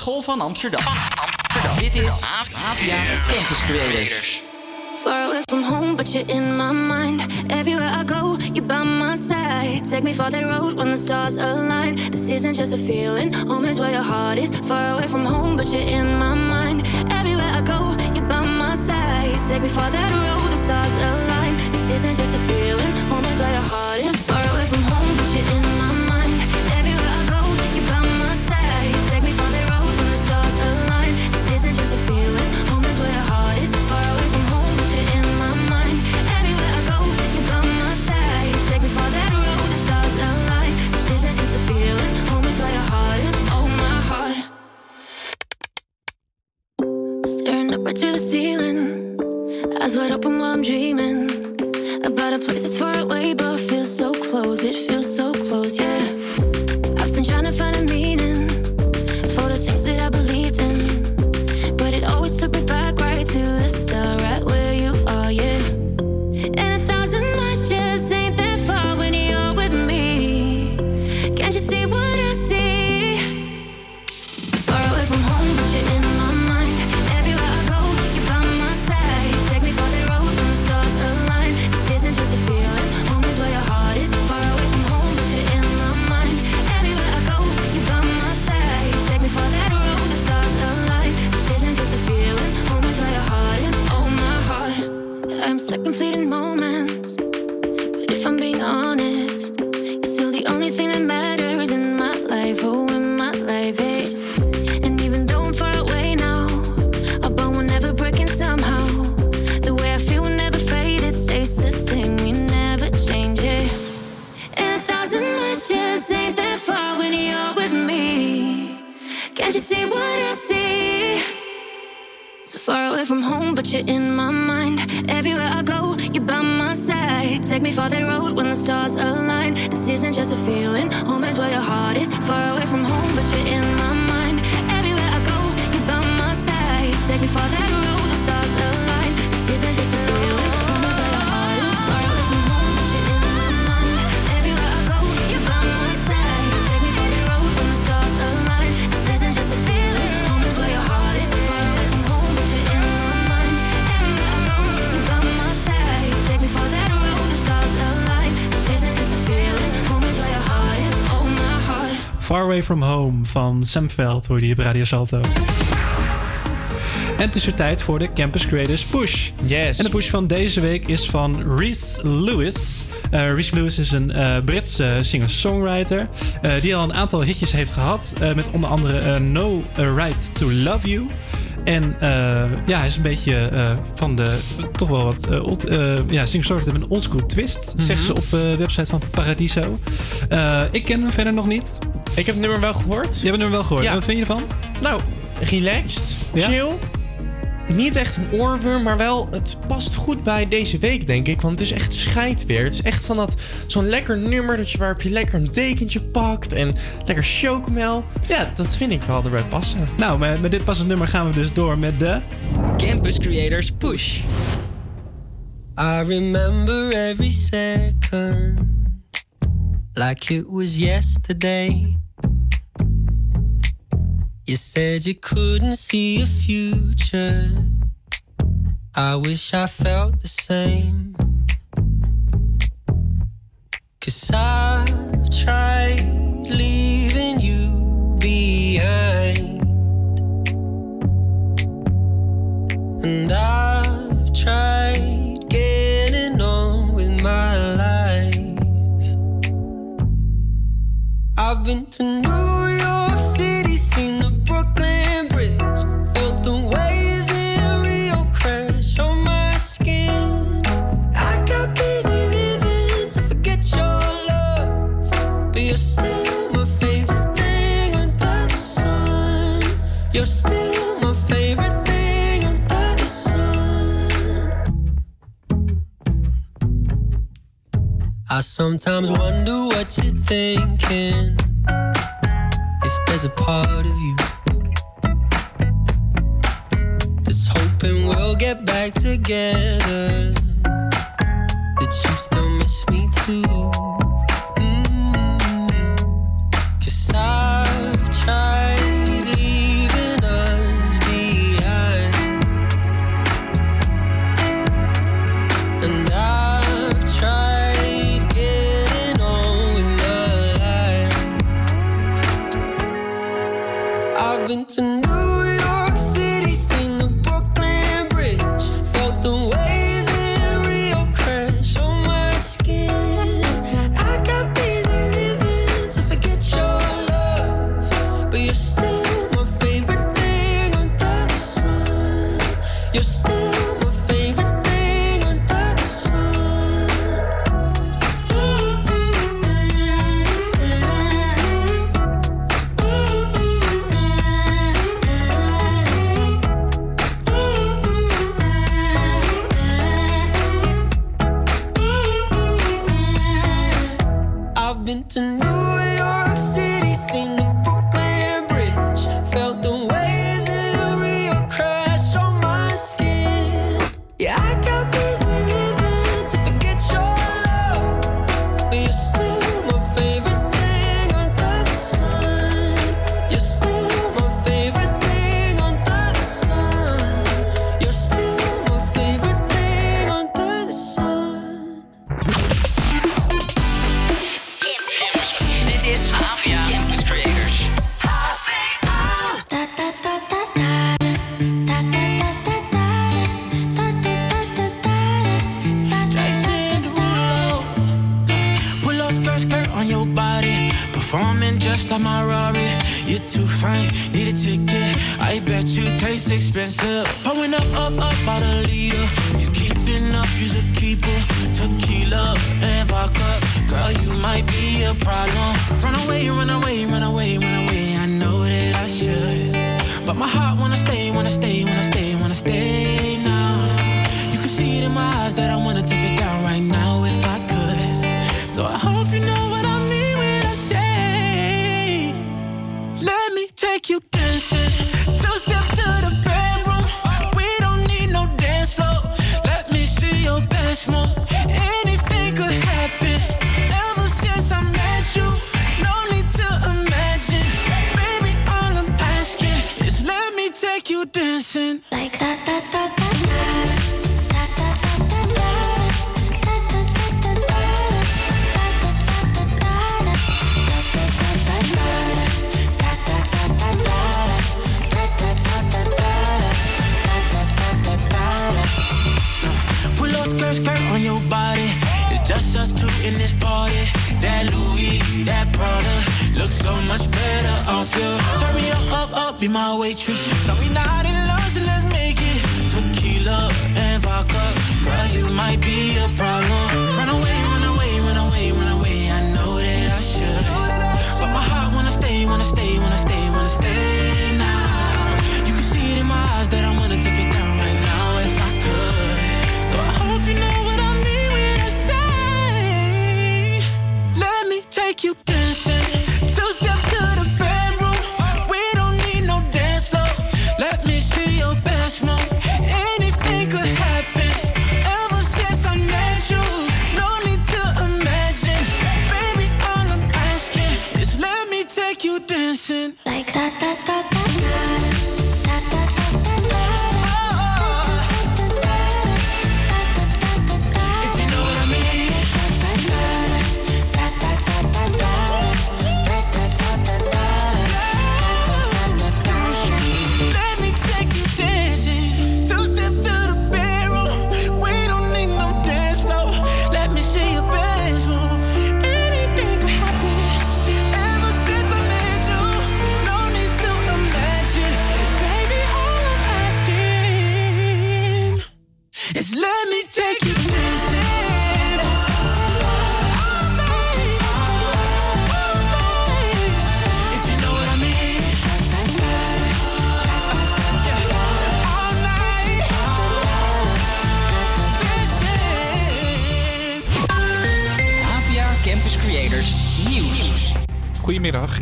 Hogeschool van Amsterdam. Dit is HVA Campus Creators. Far away from home, but you're in my mind. Everywhere I go, you're by my side. Take me for that road when the stars align. This isn't just a feeling, home is where your heart is. Far away from home, but you're in my mind. Everywhere I go, you're by my side. Take me for that road, the stars align. This isn't just a feeling, home is where your heart is. Far away from home, but you're in my mind. Everywhere I go, you're by my side. Take me for that road when the stars align. This isn't just a feeling, home is where your heart is. Far away from home. To the ceiling, eyes wide open while I'm dreaming about a place that's far away but feels so close. It feels so close, yeah. I've been trying to find a meaning for the things that I believed in, but it always took me back right to the start, right where you are, yeah. And 1,000 miles just ain't that far when you're with me. Can't you see what I see? So far away from home, but you're in my mind. I'm stuck in fleeting moments, but if I'm being honest, you're still the only thing that matters in my life, oh, in my life, hey. And even though I'm far away now, our bond will never break in somehow. The way I feel will never fade, it stays the same, we never change it. And 1,000 miles just ain't that far when you're with me. Can't you see what I see? So far away from home, but you're in my mind. Everywhere I go, you're by my side. Take me for that road when the stars align. This isn't just a feeling, home is where your heart is. Far away from home, but you're in my mind. Everywhere I go, you're by my side. Take me for that road, the stars align. This isn't just a feeling, home is where your heart is. Far away from home, but you're in my mind. Everywhere I go, you're by my side. Take me for that road when the stars align. This isn't just a feeling, home is where your heart is. Far away from home, but you're in my mind. Everywhere I go, Far Away From Home van Sam Veld, hoorde je op Radio Salto. En het is weer tijd voor de Campus Creators Push. Yes. En de push van deze week is van Rhys Lewis. Rhys Lewis is een Britse singer-songwriter die al een aantal hitjes heeft gehad. Met onder andere No Right To Love You. En ja, hij is een beetje van de toch wel wat singer-songwriter met een oldschool twist. Mm-hmm. Zegt ze op de website van Paradiso. Ik ken hem verder nog niet. Ik heb het nummer wel gehoord. Je hebt het nummer wel gehoord. Ja. En wat vind je ervan? Nou, relaxed, chill. Niet echt een oorworm, maar wel, het past goed bij deze week, denk ik. Want het is echt scheidweer. Het is echt van dat zo'n lekker nummer dat je waarop je lekker een dekentje pakt en lekker chocomel. Ja, dat vind ik wel erbij passen. Nou, met dit passend nummer gaan we dus door met de Campus Creators Push. I remember every second like it was yesterday. You said you couldn't see a future. I wish I felt the same. 'Cause I've tried leaving you behind, and I've tried getting on with my life. I've been to New York City, seen the Brooklyn Bridge, felt the waves in Rio crash on my skin. I got busy living to forget your love, but you're still my favorite thing under the sun. You're still my favorite thing under the sun. I sometimes wonder what you're thinking, if there's a part of you hoping we'll get back together, that you still miss me too. Mm-hmm. 'Cause I've tried leaving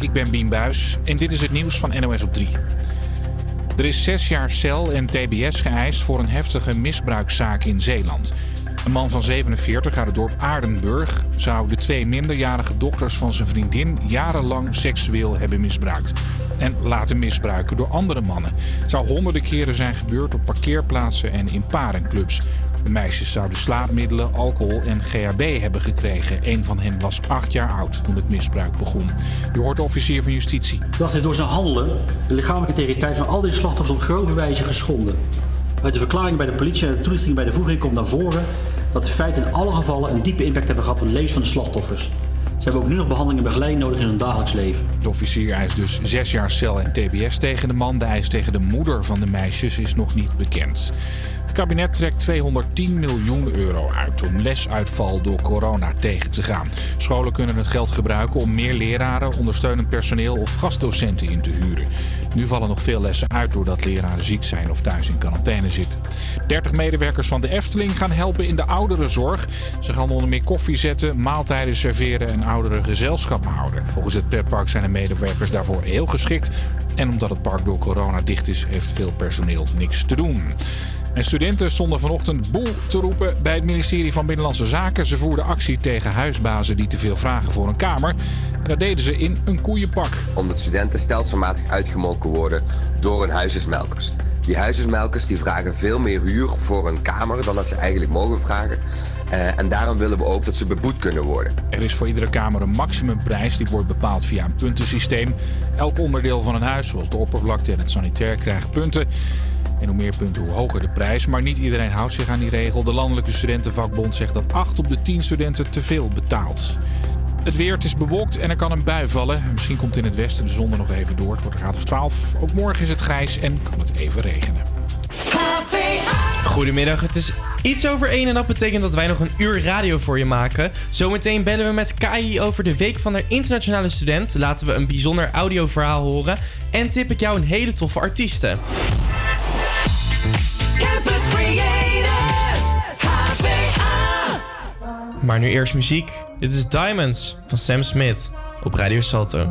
Ik ben Bien Buijs en dit is het nieuws van NOS op 3. Er is 6 jaar cel en tbs geëist voor een heftige misbruikzaak in Zeeland. Een man van 47 uit het dorp Aardenburg zou de 2 minderjarige dochters van zijn vriendin jarenlang seksueel hebben misbruikt. En laten misbruiken door andere mannen. Het zou honderden keren zijn gebeurd op parkeerplaatsen en in parenclubs. De meisjes zouden slaapmiddelen, alcohol en GHB hebben gekregen. Een van hen was 8 jaar oud toen het misbruik begon. U hoort de officier van justitie. Door zijn handelen de lichamelijke integriteit van al deze slachtoffers op grove wijze geschonden. Uit de verklaringen bij de politie en de toelichting bij de voeging komt naar voren dat de feiten in alle gevallen een diepe impact hebben gehad op het leven van de slachtoffers. Ze hebben ook nu nog behandeling en begeleiding nodig in hun dagelijks leven. De officier eist dus 6 jaar cel en TBS tegen de man. De eis tegen de moeder van de meisjes is nog niet bekend. Het kabinet trekt 210 miljoen euro uit om lesuitval door corona tegen te gaan. Scholen kunnen het geld gebruiken om meer leraren, ondersteunend personeel of gastdocenten in te huren. Nu vallen nog veel lessen uit doordat leraren ziek zijn of thuis in quarantaine zitten. 30 medewerkers van de Efteling gaan helpen in de ouderenzorg. Ze gaan onder meer koffie zetten, maaltijden serveren en ouderen gezelschap houden. Volgens het pretpark zijn de medewerkers daarvoor heel geschikt. En omdat het park door corona dicht is, heeft veel personeel niks te doen. En studenten stonden vanochtend boel te roepen bij het ministerie van Binnenlandse Zaken. Ze voerden actie tegen huisbazen die te veel vragen voor een kamer. En dat deden ze in een koeienpak. Omdat studenten stelselmatig uitgemolken worden door hun huisjesmelkers. Die huisjesmelkers die vragen veel meer huur voor een kamer dan dat ze eigenlijk mogen vragen. En daarom willen we ook dat ze beboet kunnen worden. Er is voor iedere kamer een maximumprijs. Die wordt bepaald via een puntensysteem. Elk onderdeel van een huis, zoals de oppervlakte en het sanitair, krijgt punten. En hoe meer punten, hoe hoger de prijs. Maar niet iedereen houdt zich aan die regel. De Landelijke Studentenvakbond zegt dat 8 op de 10 studenten te veel betaalt. Het weer, het is bewolkt en er kan een bui vallen. Misschien komt in het westen de zon er nog even door. Het wordt een graad of 12. Ook morgen is het grijs en kan het even regenen. Goedemiddag, het is iets over 1 en dat betekent dat wij nog een uur radio voor je maken. Zometeen bellen we met KI over de week van de internationale student. Laten we een bijzonder audioverhaal horen. En tip ik jou een hele toffe artiesten. Campus Creators, HVA. Maar nu eerst muziek. Dit is Diamonds van Sam Smith op Radio Salto.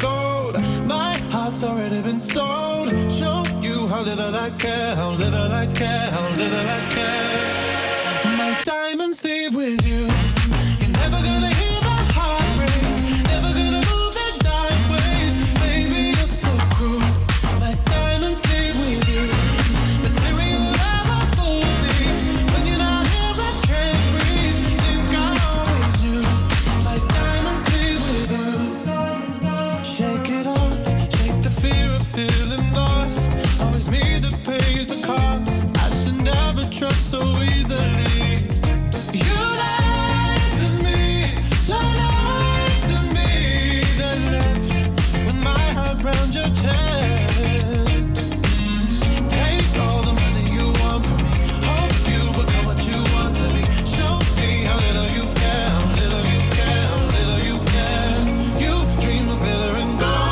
gold. My heart's already been sold. Show you how little I care, how little I care, how little I care. My diamonds leave with you. You're never gonna hear my heart ring. Never gonna move that dark ways. Baby, you're so cruel. My diamonds leave with you. Material ever fool me. When you're not here, I can't breathe. Think I always knew. My diamonds leave with you. Shake it off. Fear of feeling lost. Always me that pays the cost. I should never trust so easily. You lied to me, lied to me. Then left with my heart round your chest. Take all the money you want from me. Hope you become what you want to be. Show me how little you care, how little you care, how little you care. You dream of glitter and already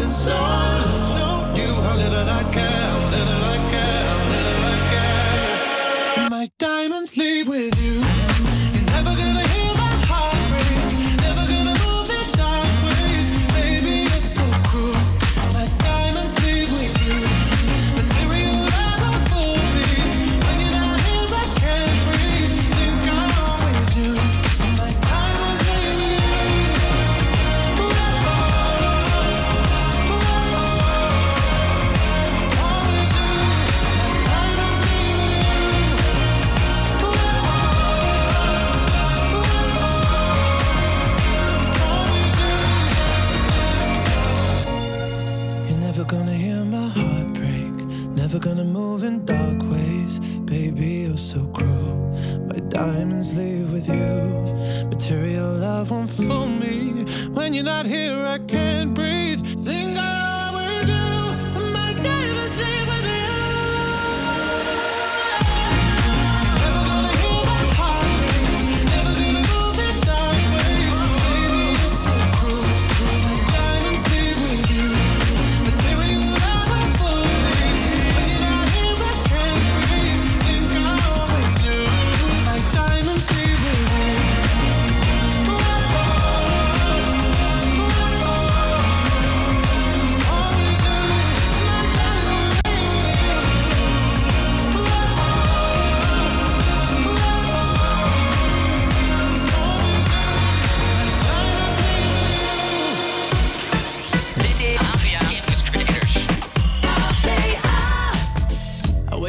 been sold. Show you how little I care, how little I care, how little I care. My diamonds leave with you. You're never gonna hear my heart ring. Never gonna move in dark ways. Baby, you're so cruel. My diamonds leave with you. Material ever fool me. When you're not here, I can't breathe. Think I always knew. My diamonds leave with you. Never gonna hear my heart break. Never gonna move in dark ways. Baby, you're so cruel. My diamonds leave with you. Material love won't fool me. When you're not here, I can't breathe. Think I will do. My diamonds leave with you. You're never gonna hear my heart break. Never gonna move in dark ways. Baby, you're so cruel. My diamonds leave with you. Material ever fool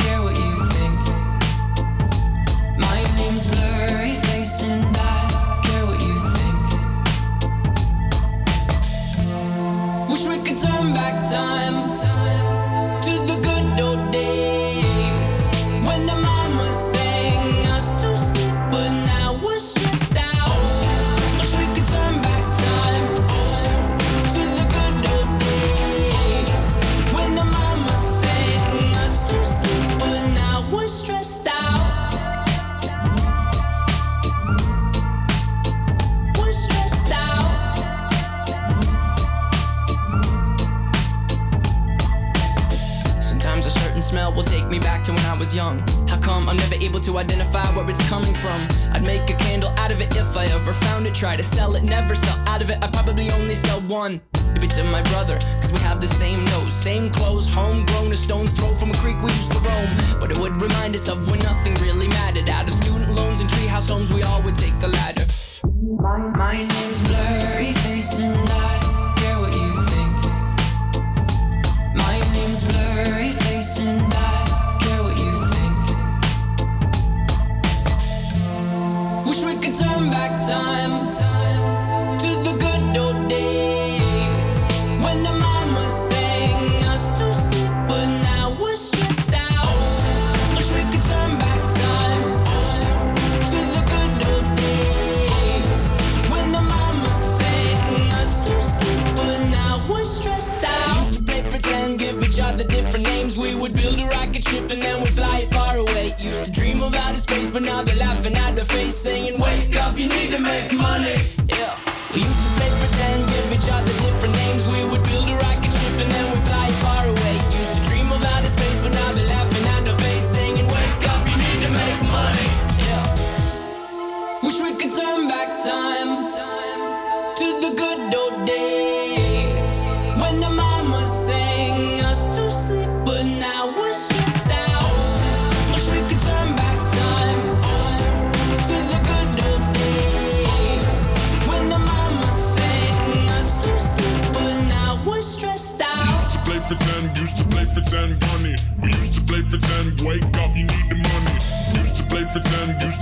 care what you think. My name's Blurry Face and I care what you think. Wish we could turn back time. Will take me back to when I was young. How come I'm never able to identify where it's coming from? I'd make a candle out of it if I ever found it. Try to sell it, never sell out of it. I probably only sell one. Maybe to my brother, cause we have the same nose, same clothes, homegrown, a stone's throw from a creek we used to roam. But it would remind us of when nothing really mattered. Out of student loans and treehouse homes, we all would take the ladder. My name's Blurry Face and I care what you think. My name's Blurry Face and I care what you think. Wish we could turn back time to the good old days when the mama sang us to sleep, but now we're stressed out. Wish we could turn back time to the good old days when the mama sang us to sleep, but now we're stressed out. Used to play pretend, give each other different names. We would build a rocket ship and then we'd fly it far away. Used to dream of outer space, but now they're laughing at the face, saying, wake up, you need to make money. Yeah. We used to play pretend, give each other different names. We would build a rocket ship and then we'd fly it far away. Used to dream of outer space, but now they're laughing at the face, saying, wake up, you need to make money. Yeah. Wish we could turn back time to the good old days when the mama sang us to sleep. Money. We used to play pretend, wake up, you need the money. Used to play pretend, money.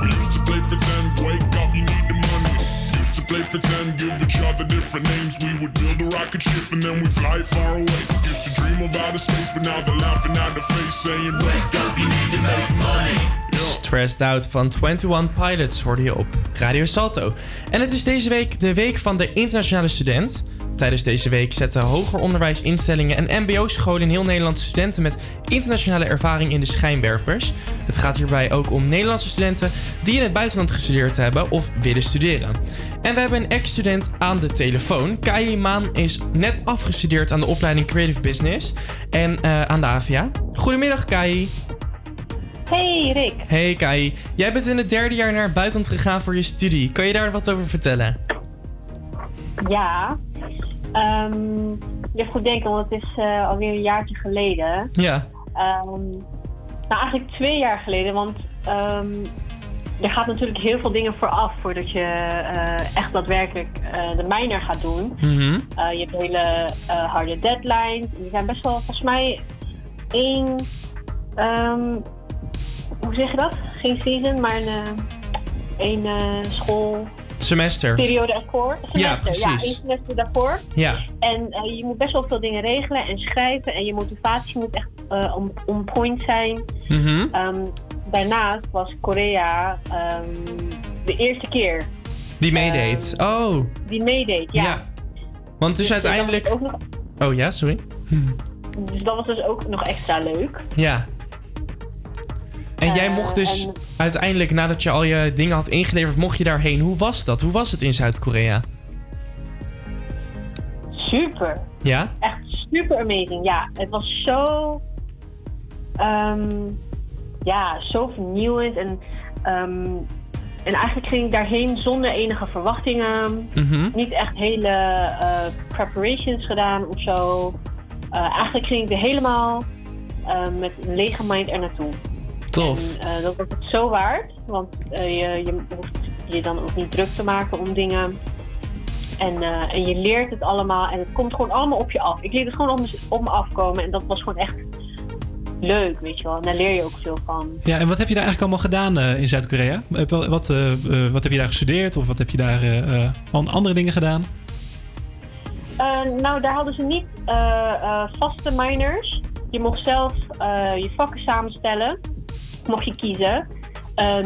We used to play pretend, wake up, you need the money. Used to play pretend, give each other different names. We would build a rocket ship and then we'd fly it far away. Used to dream of outer space, but now they're laughing at the face, saying, wake up, you need to make money. Stressed Out van 21 Pilots hoorde je op Radio Salto. En het is deze week de week van de internationale student. Tijdens deze week zetten hoger onderwijsinstellingen en mbo-scholen in heel Nederland studenten met internationale ervaring in de schijnwerpers. Het gaat hierbij ook om Nederlandse studenten die in het buitenland gestudeerd hebben of willen studeren. En we hebben een ex-student aan de telefoon. Kai Maan is net afgestudeerd aan de opleiding Creative Business en aan de HVA. Goedemiddag Kai. Hey Rick. Hey Kai. Jij bent in het derde jaar naar het buitenland gegaan voor je studie. Kan je daar wat over vertellen? Ja. Even goed denken, want het is alweer een jaartje geleden. Ja. Nou, eigenlijk 2 jaar geleden, want er gaat natuurlijk heel veel dingen vooraf voordat je echt daadwerkelijk de minor gaat doen. Mm-hmm. Je hebt hele harde deadlines. Die zijn best wel, volgens mij, één... hoe zeg je dat? Geen season, maar een school... Semester. Periode ervoor. Semester, ja, precies. Ja, 1 semester daarvoor. Ja. En je moet best wel veel dingen regelen en schrijven. En je motivatie moet echt on point zijn. Mm-hmm. Daarnaast was Korea de eerste keer. Die meedeed. Oh. Die meedeed, ja. Ja. Want dus uiteindelijk... Dat was ook nog... Oh ja, sorry. Dus dat was dus ook nog extra leuk. Ja. En jij mocht dus uiteindelijk, nadat je al je dingen had ingeleverd, mocht je daarheen. Hoe was dat? Hoe was het in Zuid-Korea? Super. Ja? Echt super amazing, ja. Het was zo... zo vernieuwend en En eigenlijk ging ik daarheen zonder enige verwachtingen. Mm-hmm. Niet echt hele preparations gedaan of zo. Eigenlijk ging ik er helemaal met een lege mind er naartoe. Tof. En, dat was het zo waard. Want je hoeft je dan ook niet druk te maken om dingen. En je leert het allemaal. En het komt gewoon allemaal op je af. Ik liet het gewoon op me afkomen. En dat was gewoon echt leuk, weet je wel. En daar leer je ook veel van. Ja, en wat heb je daar eigenlijk allemaal gedaan in Zuid-Korea? Wat heb je daar gestudeerd? Of wat heb je daar andere dingen gedaan? Nou, daar hadden ze niet vaste minors. Je mocht zelf je vakken samenstellen. Mocht je kiezen.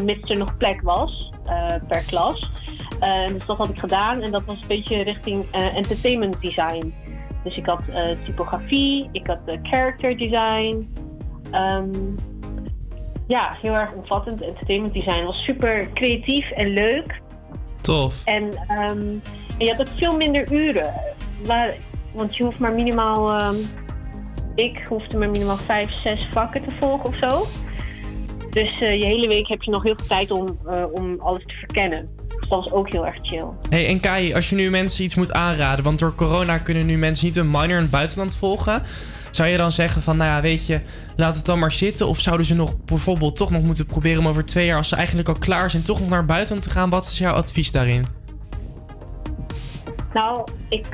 Mits er nog plek was per klas. Dus dat had ik gedaan. En dat was een beetje richting entertainment design. Dus ik had typografie. Ik had character design. Ja, heel erg omvattend. Entertainment design was super creatief en leuk. Tof. En je had ook veel minder uren. Want je hoeft maar minimaal... ik hoefde maar minimaal 5, 6 vakken te volgen of zo. Dus je hele week heb je nog heel veel tijd om alles te verkennen. Dus dat was ook heel erg chill. Hey, en Kai, als je nu mensen iets moet aanraden... want door corona kunnen nu mensen niet een minor in het buitenland volgen... zou je dan zeggen van, nou ja, weet je, laat het dan maar zitten... of zouden ze nog bijvoorbeeld toch nog moeten proberen om over 2 jaar... als ze eigenlijk al klaar zijn, toch nog naar buiten te gaan? Wat is jouw advies daarin? Nou, ik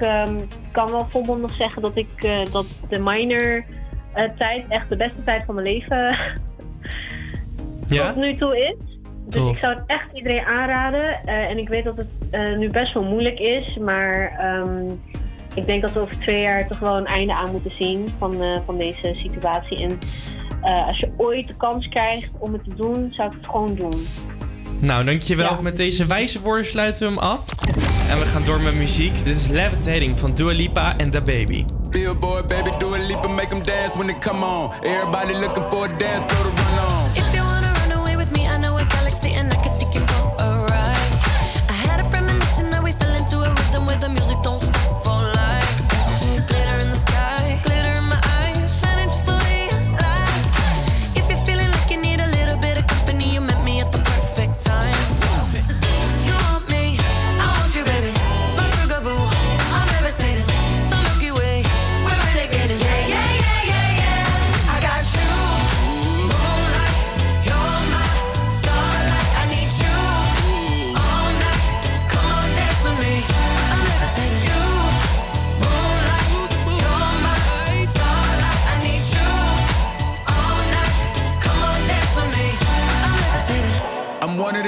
kan wel volmondig zeggen dat dat de minor tijd echt de beste tijd van mijn leven tot nu toe is. Dus ik zou het echt iedereen aanraden. En ik weet dat het nu best wel moeilijk is, maar... ik denk dat we over 2 jaar toch wel een einde aan moeten zien van deze situatie. En als je ooit de kans krijgt om het te doen, zou ik het gewoon doen. Nou, dankjewel. Ja. Met deze wijze woorden sluiten we hem af. En we gaan door met muziek. Dit is Levitating van Dua Lipa en Da Baby. Billboard baby, Dua Lipa, make them dance when they come on. Everybody looking for a dance, throw the run on. If you wanna run away with me, I know a galaxy and I can take you for a ride. I had a premonition that we fell into a rhythm where the music don't stop.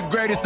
Greatest,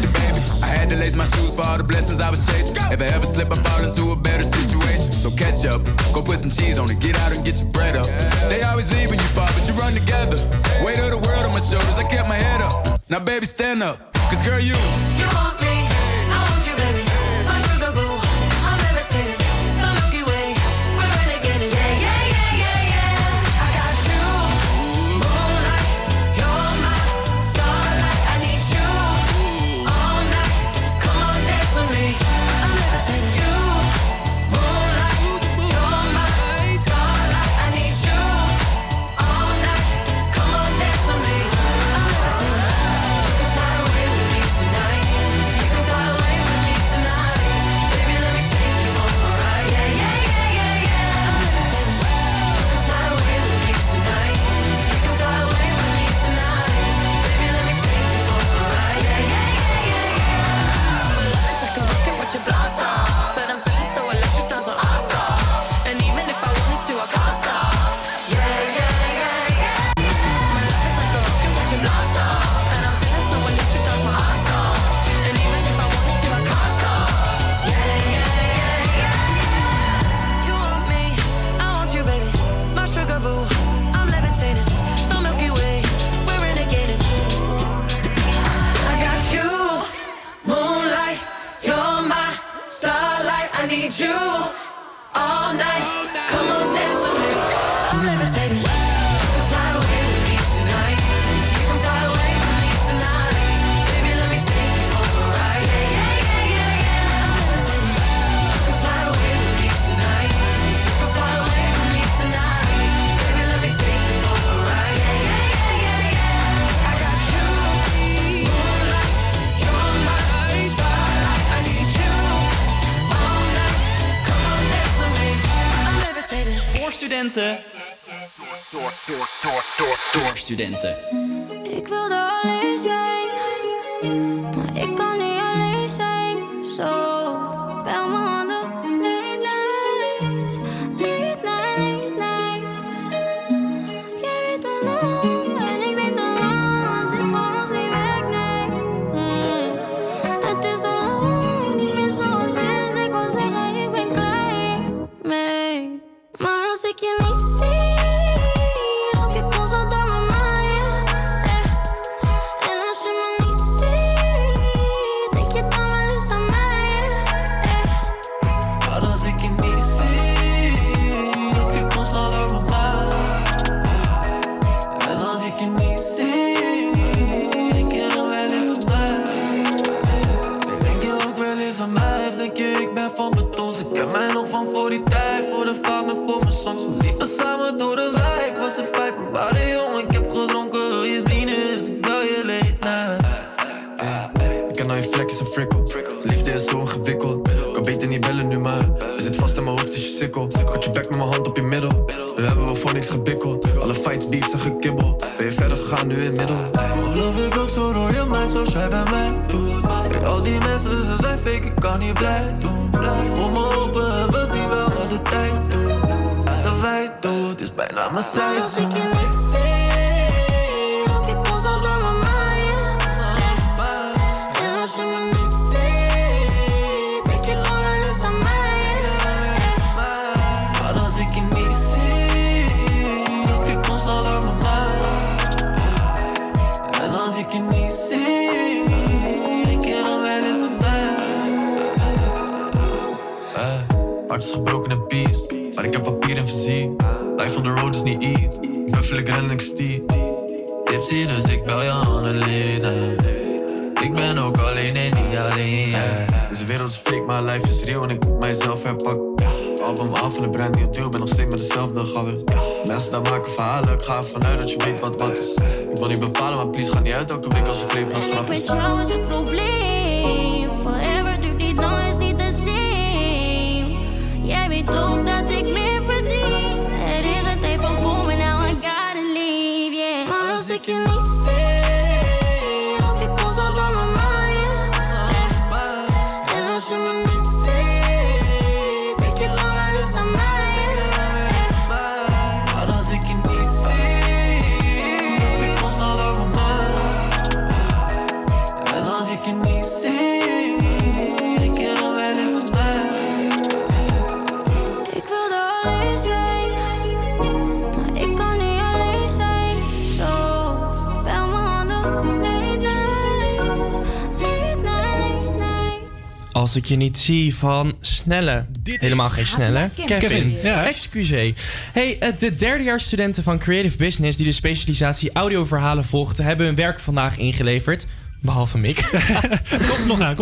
the baby. I had to lace my shoes for all the blessings I was chasing. If I ever slip, I fall into a better situation. So catch up, go put some cheese on it. Get out and get your bread up. They always leave when you fall, but you run together. Weight of the world on my shoulders, I kept my head up. Now baby, stand up, cause girl, you want me. You all night, come on dance with me. I'm levitating. studenten. Door studenten. Ik wil er alleen zijn, maar ik kan niet alleen zijn. Zo, bel me handen. Late nights, late night, nights. Jij weet al lang en ik weet al lang dat dit voor ons niet werkt, nee. Het is al lang niet meer zoals eerst. Ik wil zeggen, ik ben klaar hiermee. Maar als ik je niet zie. Als ik je niet zie van Snelle. Helemaal geen Snelle. Kevin. Ja. Excuseer. Hey, de derdejaarsstudenten van Creative Business die de specialisatie audioverhalen volgden, hebben hun werk vandaag ingeleverd. Behalve Mick. Komt nog aan.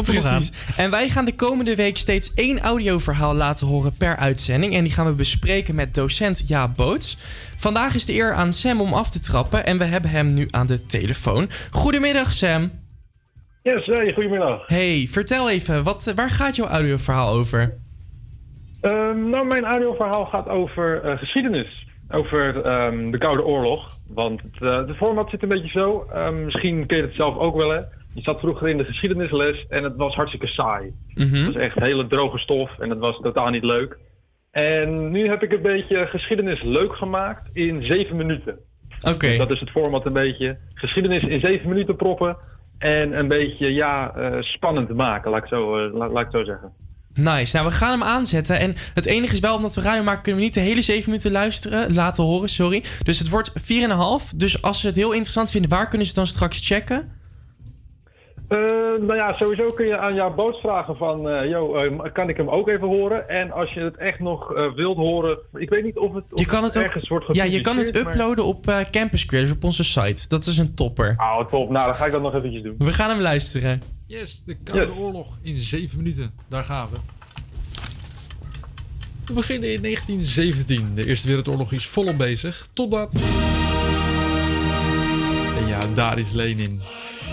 En wij gaan de komende week steeds 1 audioverhaal laten horen per uitzending. En die gaan we bespreken met docent Jaap Boots. Vandaag is de eer aan Sam om af te trappen. En we hebben hem nu aan de telefoon. Goedemiddag, Sam. Yes, hey, goedemiddag. Hey, vertel even, waar gaat jouw audioverhaal over? Nou, mijn audioverhaal gaat over geschiedenis. Over de Koude Oorlog. Want de format zit een beetje zo. Misschien ken je het zelf ook wel, hè. Je zat vroeger in de geschiedenisles en het was hartstikke saai. Mm-hmm. Het was echt hele droge stof en het was totaal niet leuk. En nu heb ik een beetje geschiedenis leuk gemaakt in 7 minuten. Oké. Dus dat is het format een beetje. Geschiedenis in 7 minuten proppen. En een beetje, spannend maken, laat ik zo zeggen. Nice. Nou, we gaan hem aanzetten. En het enige is wel, omdat we radio maken, kunnen we niet de hele 7 minuten laten horen, sorry. Dus het wordt 4,5. Dus als ze het heel interessant vinden, waar kunnen ze dan straks checken? Sowieso kun je aan jouw boot vragen van... kan ik hem ook even horen? En als je het echt nog wilt horen... Ik weet niet of het ergens wordt gepubliceerd. Ja, je kan het uploaden op Campus Creators, op onze site. Dat is een topper. Oh, top. Nou, dan ga ik dat nog eventjes doen. We gaan hem luisteren. Yes, de Koude Oorlog in 7 minuten. Daar gaan we. We beginnen in 1917. De Eerste Wereldoorlog is volop bezig. Totdat... En daar is Lenin.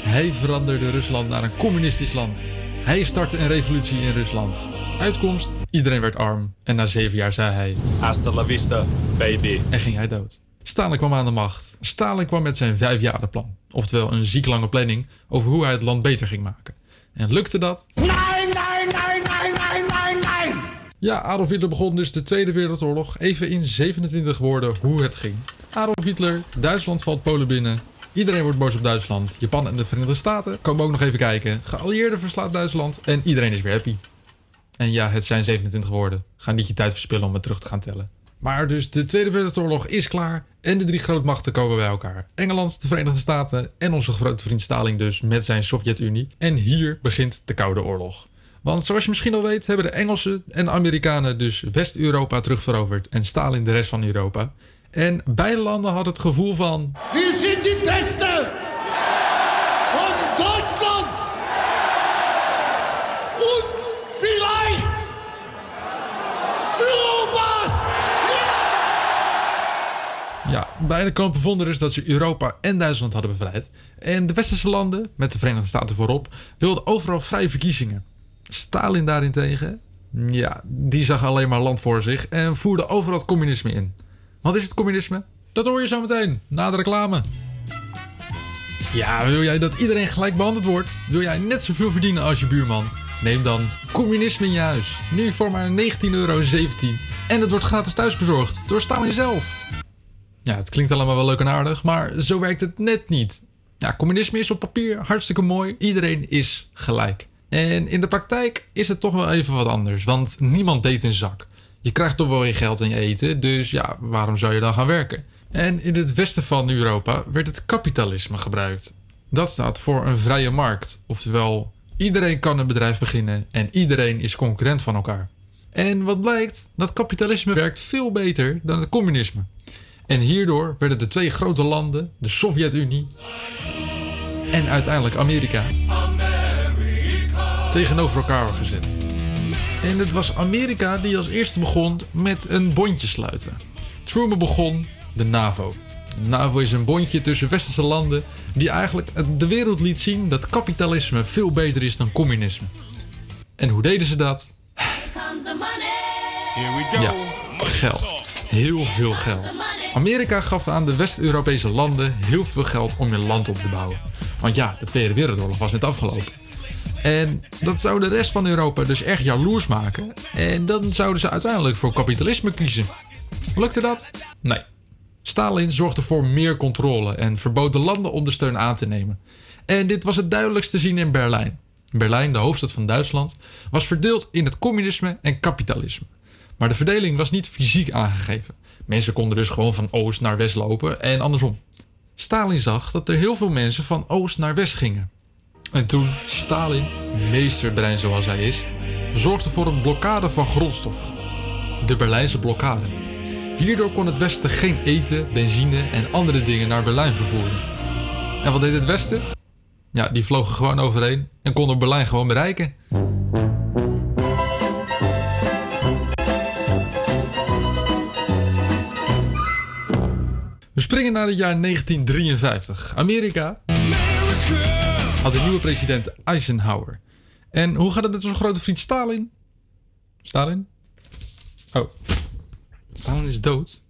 Hij veranderde Rusland naar een communistisch land. Hij startte een revolutie in Rusland. Uitkomst, iedereen werd arm. En na 7 jaar zei hij... Hasta la vista, baby. En ging hij dood. Stalin kwam aan de macht. Stalin kwam met zijn 5-jarenplan. Oftewel een ziek lange planning over hoe hij het land beter ging maken. En lukte dat? Nee! Ja, Adolf Hitler begon dus de Tweede Wereldoorlog. Even in 27 woorden hoe het ging. Adolf Hitler, Duitsland valt Polen binnen. Iedereen wordt boos op Duitsland. Japan en de Verenigde Staten komen ook nog even kijken. Geallieerden verslaat Duitsland en iedereen is weer happy. En ja, het zijn 27 woorden. Ga niet je tijd verspillen om het terug te gaan tellen. Maar dus de Tweede Wereldoorlog is klaar en de 3 grootmachten komen bij elkaar. Engeland, de Verenigde Staten en onze grote vriend Stalin dus met zijn Sovjet-Unie. En hier begint de Koude Oorlog. Want zoals je misschien al weet hebben de Engelsen en de Amerikanen dus West-Europa terugveroverd en Stalin de rest van Europa. En beide landen hadden het gevoel van... We zijn die beste van Duitsland. En vielleicht Europa's. Ja, beide kampen vonden dus dat ze Europa en Duitsland hadden bevrijd. En de westerse landen, met de Verenigde Staten voorop, wilden overal vrije verkiezingen. Stalin daarentegen, ja, die zag alleen maar land voor zich en voerde overal het communisme in. Wat is het communisme? Dat hoor je zo meteen, na de reclame. Ja, wil jij dat iedereen gelijk behandeld wordt? Wil jij net zoveel verdienen als je buurman? Neem dan communisme in je huis. Nu voor maar €19,17. En het wordt gratis thuisbezorgd door Stalin zelf. Ja, het klinkt allemaal wel leuk en aardig, maar zo werkt het net niet. Ja, communisme is op papier hartstikke mooi. Iedereen is gelijk. En in de praktijk is het toch wel even wat anders, want niemand deed een zak. Je krijgt toch wel je geld en je eten, dus ja, waarom zou je dan gaan werken? En in het westen van Europa werd het kapitalisme gebruikt. Dat staat voor een vrije markt, oftewel iedereen kan een bedrijf beginnen en iedereen is concurrent van elkaar. En wat blijkt, dat kapitalisme werkt veel beter dan het communisme. En hierdoor werden de 2 grote landen, de Sovjet-Unie en uiteindelijk Amerika, tegenover elkaar gezet. En het was Amerika die als eerste begon met een bondje sluiten. Truman begon de NAVO. De NAVO is een bondje tussen westerse landen die eigenlijk de wereld liet zien dat kapitalisme veel beter is dan communisme. En hoe deden ze dat? Ja, geld. Heel veel geld. Amerika gaf aan de West-Europese landen heel veel geld om hun land op te bouwen. Want ja, de Tweede Wereldoorlog was net afgelopen. En dat zou de rest van Europa dus echt jaloers maken. En dan zouden ze uiteindelijk voor kapitalisme kiezen. Lukte dat? Nee. Stalin zorgde voor meer controle en verbood de landen om de steun aan te nemen. En dit was het duidelijkst te zien in Berlijn. Berlijn, de hoofdstad van Duitsland, was verdeeld in het communisme en kapitalisme. Maar de verdeling was niet fysiek aangegeven. Mensen konden dus gewoon van oost naar west lopen en andersom. Stalin zag dat er heel veel mensen van oost naar west gingen. En toen Stalin, meesterbrein zoals hij is, zorgde voor een blokkade van grondstoffen. De Berlijnse blokkade. Hierdoor kon het Westen geen eten, benzine en andere dingen naar Berlijn vervoeren. En wat deed het Westen? Ja, die vlogen gewoon overheen en konden Berlijn gewoon bereiken. We springen naar het jaar 1953. Amerika had een nieuwe president Eisenhower. En hoe gaat het met onze grote vriend Stalin? Stalin? Oh. Stalin is dood?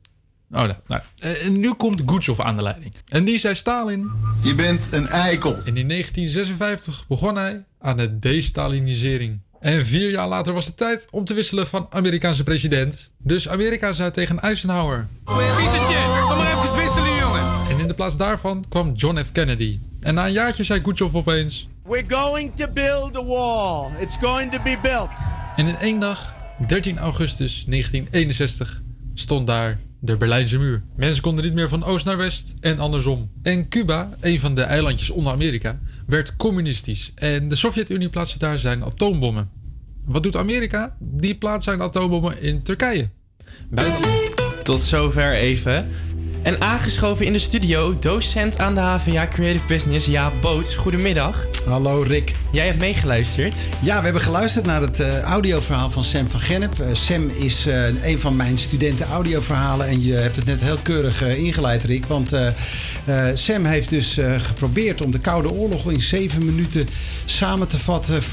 Oh, nou. En nu komt Goetschov aan de leiding. En die zei Stalin... Je bent een eikel. En in 1956 begon hij aan de destalinisering. En 4 jaar later was het tijd om te wisselen van Amerikaanse president. Dus Amerika zei tegen Eisenhower... Pietertje, kom maar even wisselen, jongen. En in de plaats daarvan kwam John F. Kennedy... En na een jaartje zei Goetschov opeens... We're going to build a wall. It's going to be built. En in 1 dag, 13 augustus 1961, stond daar de Berlijnse muur. Mensen konden niet meer van oost naar west en andersom. En Cuba, een van de eilandjes onder Amerika, werd communistisch. En de Sovjet-Unie plaatste daar zijn atoombommen. Wat doet Amerika? Die plaatst zijn atoombommen in Turkije. Tot zover even... En aangeschoven in de studio, docent aan de HVA Creative Business, Jaap Boots. Goedemiddag. Hallo Rick. Jij hebt meegeluisterd. Ja, we hebben geluisterd naar het audioverhaal van Sam van Gennep. Sam is een van mijn studenten audioverhalen. En je hebt het net heel keurig ingeleid, Rick. Want Sam heeft dus geprobeerd om de Koude Oorlog in 7 minuten samen te vatten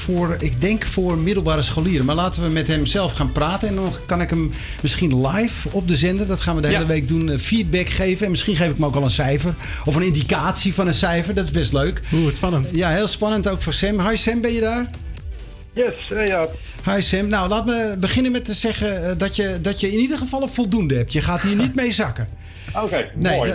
voor middelbare scholieren. Maar laten we met hem zelf gaan praten. En dan kan ik hem misschien live op de zender, dat gaan we de hele week doen, feedback geven. En misschien geef ik hem ook al een cijfer. Of een indicatie van een cijfer. Dat is best leuk. Oeh, spannend. Ja, heel spannend ook voor Sam. Hi Sam, ben je daar? Yes, ja. Hi Sam. Nou, laat me beginnen met te zeggen dat je in ieder geval een voldoende hebt. Je gaat hier niet mee zakken. Oké, nee, mooi.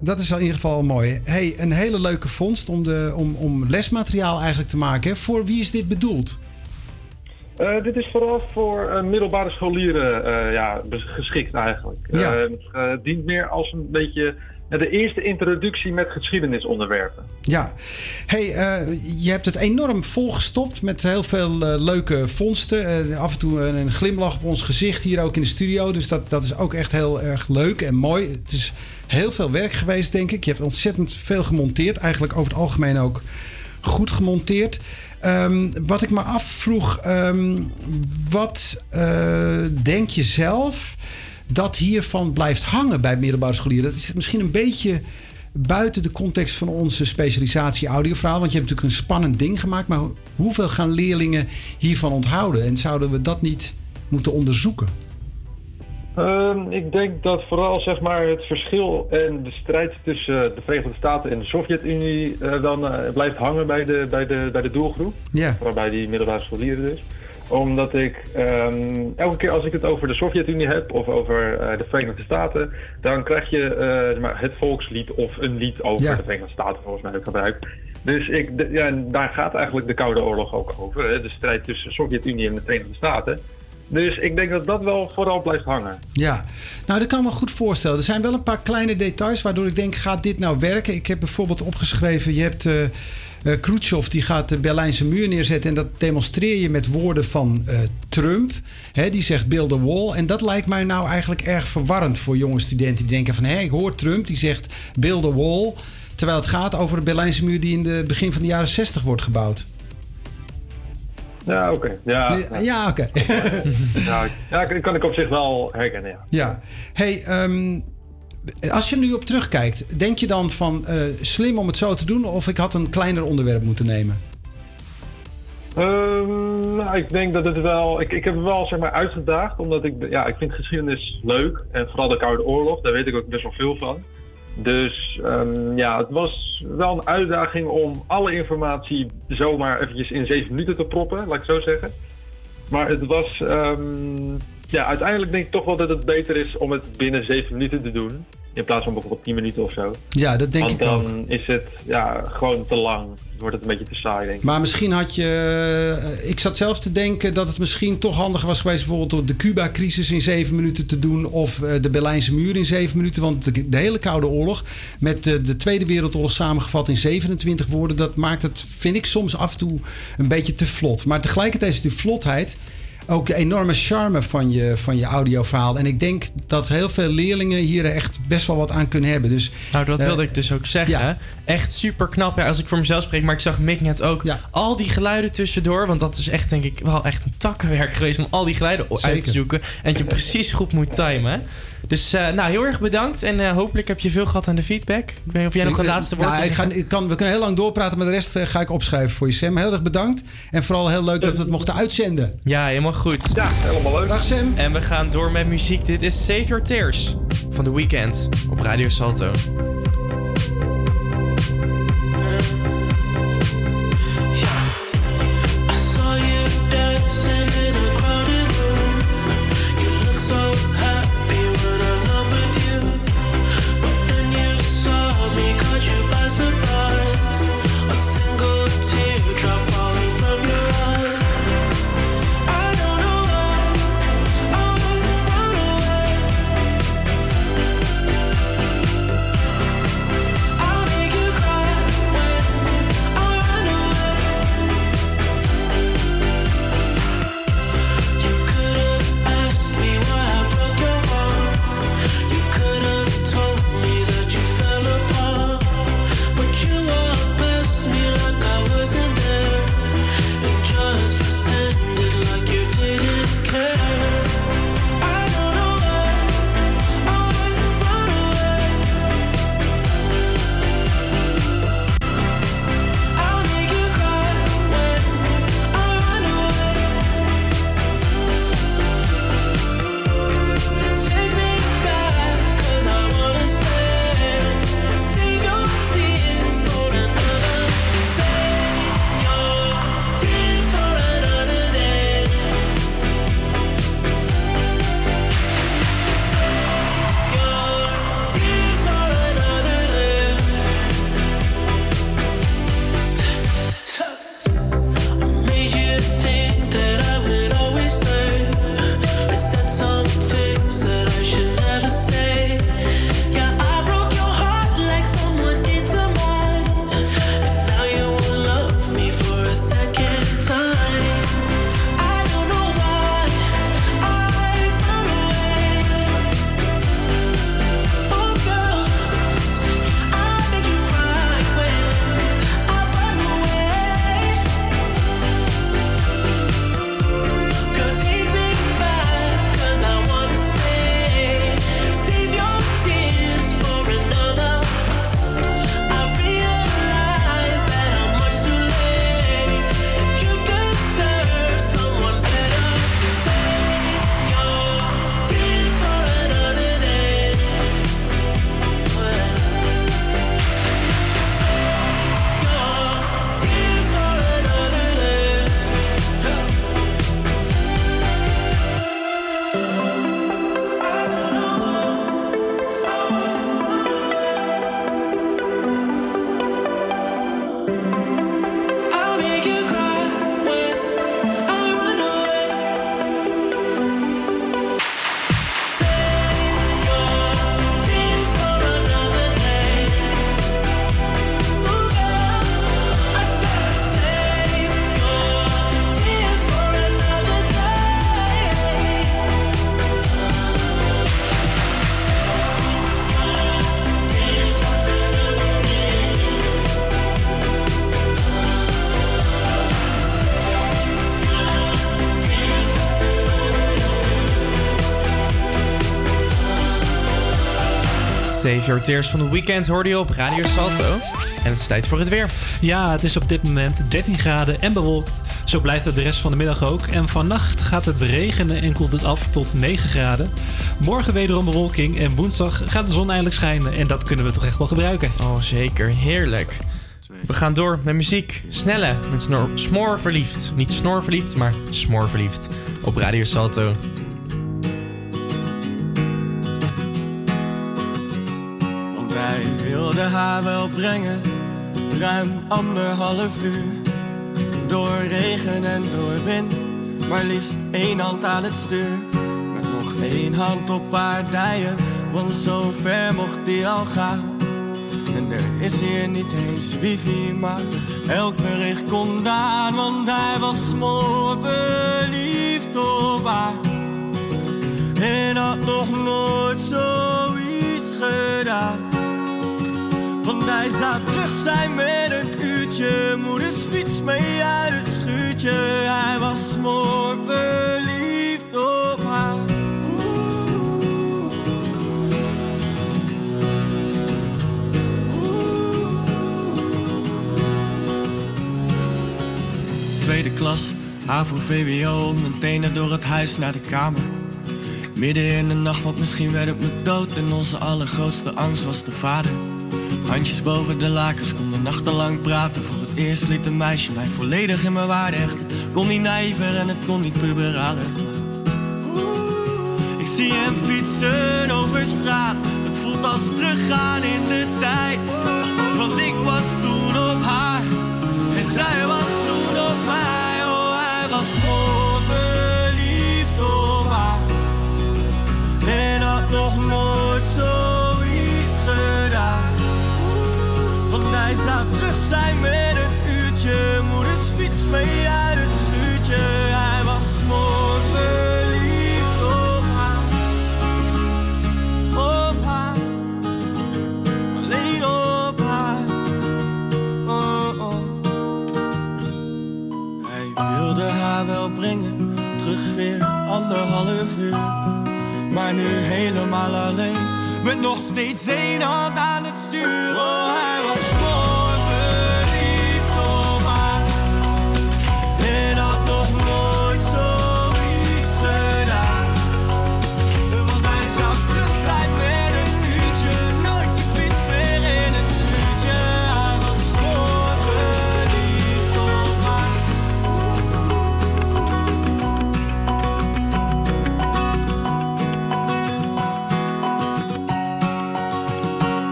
Dat is in ieder geval mooi. Hey, een hele leuke vondst om lesmateriaal eigenlijk te maken. Hè. Voor wie is dit bedoeld? Dit is vooral voor middelbare scholieren geschikt eigenlijk. Ja. Het dient meer als een beetje de eerste introductie met geschiedenisonderwerpen. Ja. Hey, je hebt het enorm volgestopt met heel veel leuke vondsten. Af en toe een glimlach op ons gezicht hier ook in de studio. Dus dat is ook echt heel erg leuk en mooi. Het is heel veel werk geweest, denk ik. Je hebt ontzettend veel gemonteerd. Eigenlijk over het algemeen ook goed gemonteerd. Wat ik me afvroeg, wat denk je zelf dat hiervan blijft hangen bij middelbare scholieren? Dat is misschien een beetje buiten de context van onze specialisatie audioverhaal. Want je hebt natuurlijk een spannend ding gemaakt. Maar hoeveel gaan leerlingen hiervan onthouden? En zouden we dat niet moeten onderzoeken? Ik denk dat vooral het verschil en de strijd tussen de Verenigde Staten en de Sovjet-Unie blijft hangen bij de doelgroep. Ja. Waarbij die middelbare scholieren dus. Omdat ik elke keer als ik het over de Sovjet-Unie heb of over de Verenigde Staten, dan krijg je het volkslied of een lied over de Verenigde Staten volgens mij gebruikt. Dus daar gaat eigenlijk de Koude Oorlog ook over. Hè? De strijd tussen de Sovjet-Unie en de Verenigde Staten. Dus ik denk dat dat wel vooral blijft hangen. Ja, nou dat kan ik me goed voorstellen. Er zijn wel een paar kleine details waardoor ik denk, gaat dit nou werken? Ik heb bijvoorbeeld opgeschreven, je hebt Khrushchev die gaat de Berlijnse muur neerzetten. En dat demonstreer je met woorden van Trump. Hè, die zegt build a wall. En dat lijkt mij nou eigenlijk erg verwarrend voor jonge studenten. Die denken van, ik hoor Trump die zegt build a wall. Terwijl het gaat over de Berlijnse muur die in het begin van de jaren 60 wordt gebouwd. Ja, oké. Ja, oké. Ja, dat kan ik op zich wel herkennen, ja. Ja. Hey, als je nu op terugkijkt, denk je dan van slim om het zo te doen of ik had een kleiner onderwerp moeten nemen? Ik denk dat het wel. Ik heb het wel uitgedaagd, omdat ik vind geschiedenis leuk en vooral de Koude Oorlog, daar weet ik ook best wel veel van. Dus het was wel een uitdaging om alle informatie zomaar eventjes in 7 minuten te proppen, laat ik het zo zeggen. Maar het was, uiteindelijk denk ik toch wel dat het beter is om het binnen 7 minuten te doen. In plaats van bijvoorbeeld 10 minuten of zo. Ja, dat denk ik ook. Want dan is het gewoon te lang. Dan wordt het een beetje te saai, denk ik. Maar misschien had je... Ik zat zelf te denken dat het misschien toch handig was geweest bijvoorbeeld om de Cuba-crisis in 7 minuten te doen. Of de Berlijnse muur in 7 minuten. Want de hele Koude Oorlog met de Tweede Wereldoorlog samengevat in 27 woorden. Dat maakt het, vind ik, soms af en toe een beetje te vlot. Maar tegelijkertijd is die vlotheid ook de enorme charme van je audioverhaal. En ik denk dat heel veel leerlingen hier echt best wel wat aan kunnen hebben. Dus, nou, dat wilde ik dus ook zeggen. Ja. Echt super knap. Ja, als ik voor mezelf spreek, maar ik zag Mick net ook. Ja. Al die geluiden tussendoor. Want dat is echt, denk ik, wel echt een takkenwerk geweest om al die geluiden uit te zoeken. En dat je precies goed moet timen. Dus heel erg bedankt. En hopelijk heb je veel gehad aan de feedback. Ik weet niet of jij nog een laatste woord hebt. We kunnen heel lang doorpraten, maar de rest ga ik opschrijven voor je, Sam. Heel erg bedankt. En vooral heel leuk dat we het mochten uitzenden. Ja, helemaal goed. Ja, helemaal leuk. Dag, Sam. En we gaan door met muziek. Dit is Save Your Tears van The Weeknd op Radio Salto. Save Your Tears van het weekend hoorde je op Radio Salto. En het is tijd voor het weer. Ja, het is op dit moment 13 graden en bewolkt. Zo blijft het de rest van de middag ook. En vannacht gaat het regenen en koelt het af tot 9 graden. Morgen wederom bewolking en woensdag gaat de zon eindelijk schijnen. En dat kunnen we toch echt wel gebruiken. Oh, zeker. Heerlijk. We gaan door met muziek. Snelle met Smoorverliefd. Niet snoorverliefd, maar smoorverliefd. Op Radio Salto. Want wij wilden haar wel brengen. Ruim 1,5 uur. Door regen en door wind. Maar liefst 1 hand aan het stuur. Met nog 1 hand op haar dijen. Want zo ver mocht die al gaan. En er is hier niet eens wifi, maar elk bericht komt aan. Want hij was smoorverliefd op haar en had nog nooit zoiets gedaan. Want hij zou terug zijn met een uurtje, moeders fiets mee uit het schuurtje. Hij was smoorverliefd op haar. Tweede klas, HAVO, VWO, meteen door het huis naar de kamer. Midden in de nacht, want misschien werd het me dood. En onze allergrootste angst was de vader. Handjes boven de lakens, konden nachtenlang praten. Voor het eerst liet een meisje mij volledig in mijn waarde hechten. Kon niet naïver en het kon niet puberaler. Ik zie hem fietsen over straat. Het voelt als teruggaan in de tijd. Want ik was toen op haar en zij was toen op mij. Oh, hij was smoorverliefd op haar en had nog nooit zoiets gedaan. Want hij zou terug zijn met een uurtje, moeders fiets mee uit het schuurtje. Hij was smoorverliefd op haar, op haar, alleen op haar. Oh, oh. Hij wilde haar wel brengen, terug weer 1,5 uur. Maar nu helemaal alleen, met nog steeds 1 hand aan het stuur. Oh, hij was smoorverliefd op haar en had nog nooit zoiets gedaan. Want hij zou terug zijn met een uurtje, nooit die fiets meer in het schuurtje. Hij was smoorverliefd op haar.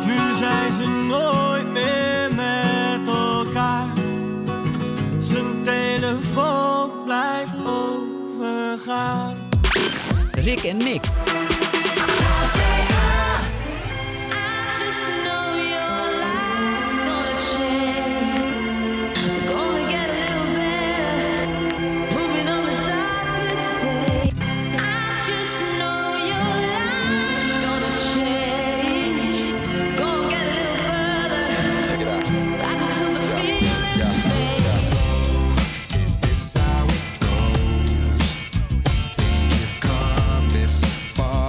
Nu zijn ze nooit meer met elkaar. Zijn telefoon blijft overgaan. Rick en Mick. Far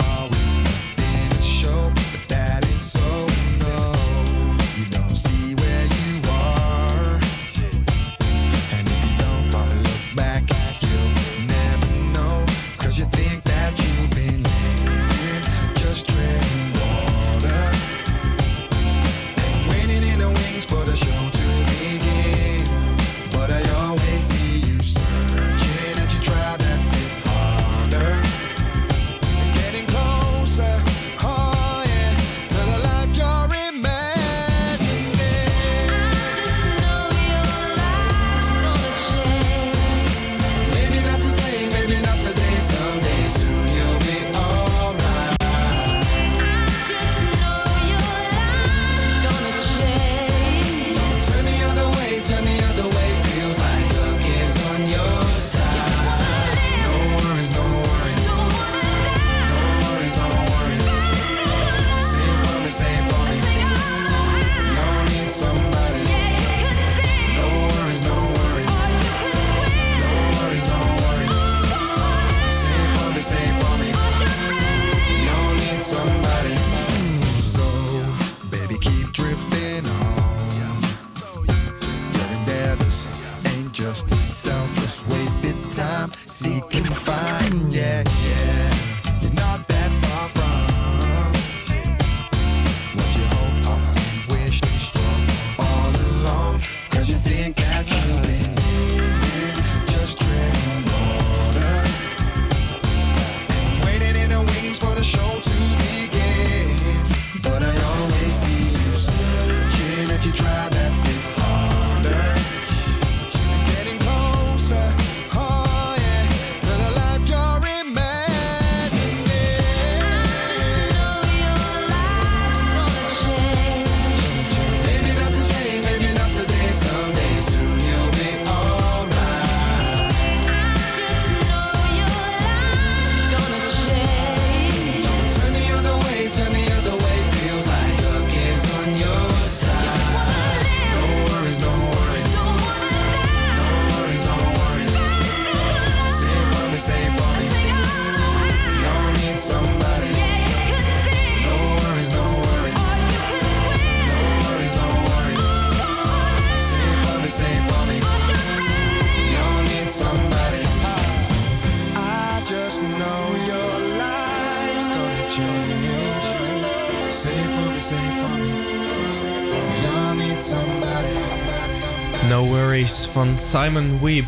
No Worries van Simon Weep.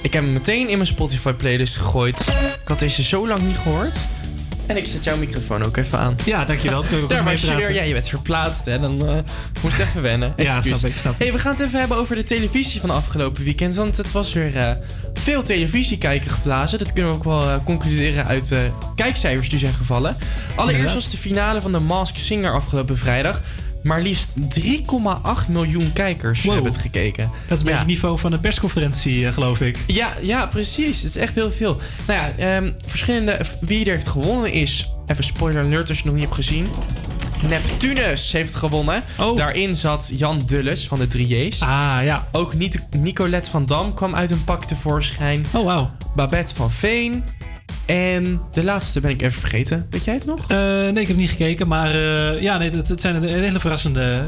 Ik heb hem meteen in mijn Spotify playlist gegooid. Ik had deze zo lang niet gehoord. En ik zet jouw microfoon ook even aan. Ja, dankjewel. Daar was je weer. Ja, je werd verplaatst en dan moest je even wennen. Excuus. Ja, snap ik. Hey, we gaan het even hebben over de televisie van afgelopen weekend. Want het was weer veel televisie kijken geblazen. Dat kunnen we ook wel concluderen uit de kijkcijfers die zijn gevallen. Allereerst was de finale van The Masked Singer afgelopen vrijdag. Maar liefst 3,8 miljoen kijkers hebben het gekeken. Dat is een beetje het niveau van de persconferentie, geloof ik. Ja, precies. Het is echt heel veel. Nou ja, verschillende... Wie er heeft gewonnen is... Even spoiler alert als je het nog niet hebt gezien. Neptunus heeft gewonnen. Oh. Daarin zat Jan Dulles van de 3J's. Ah, ja. Ook Nicolette van Dam kwam uit een pak tevoorschijn. Oh, wauw. Babette van Veen. En de laatste ben ik even vergeten. Weet jij het nog? Nee, ik heb het niet gekeken. Maar het zijn hele verrassende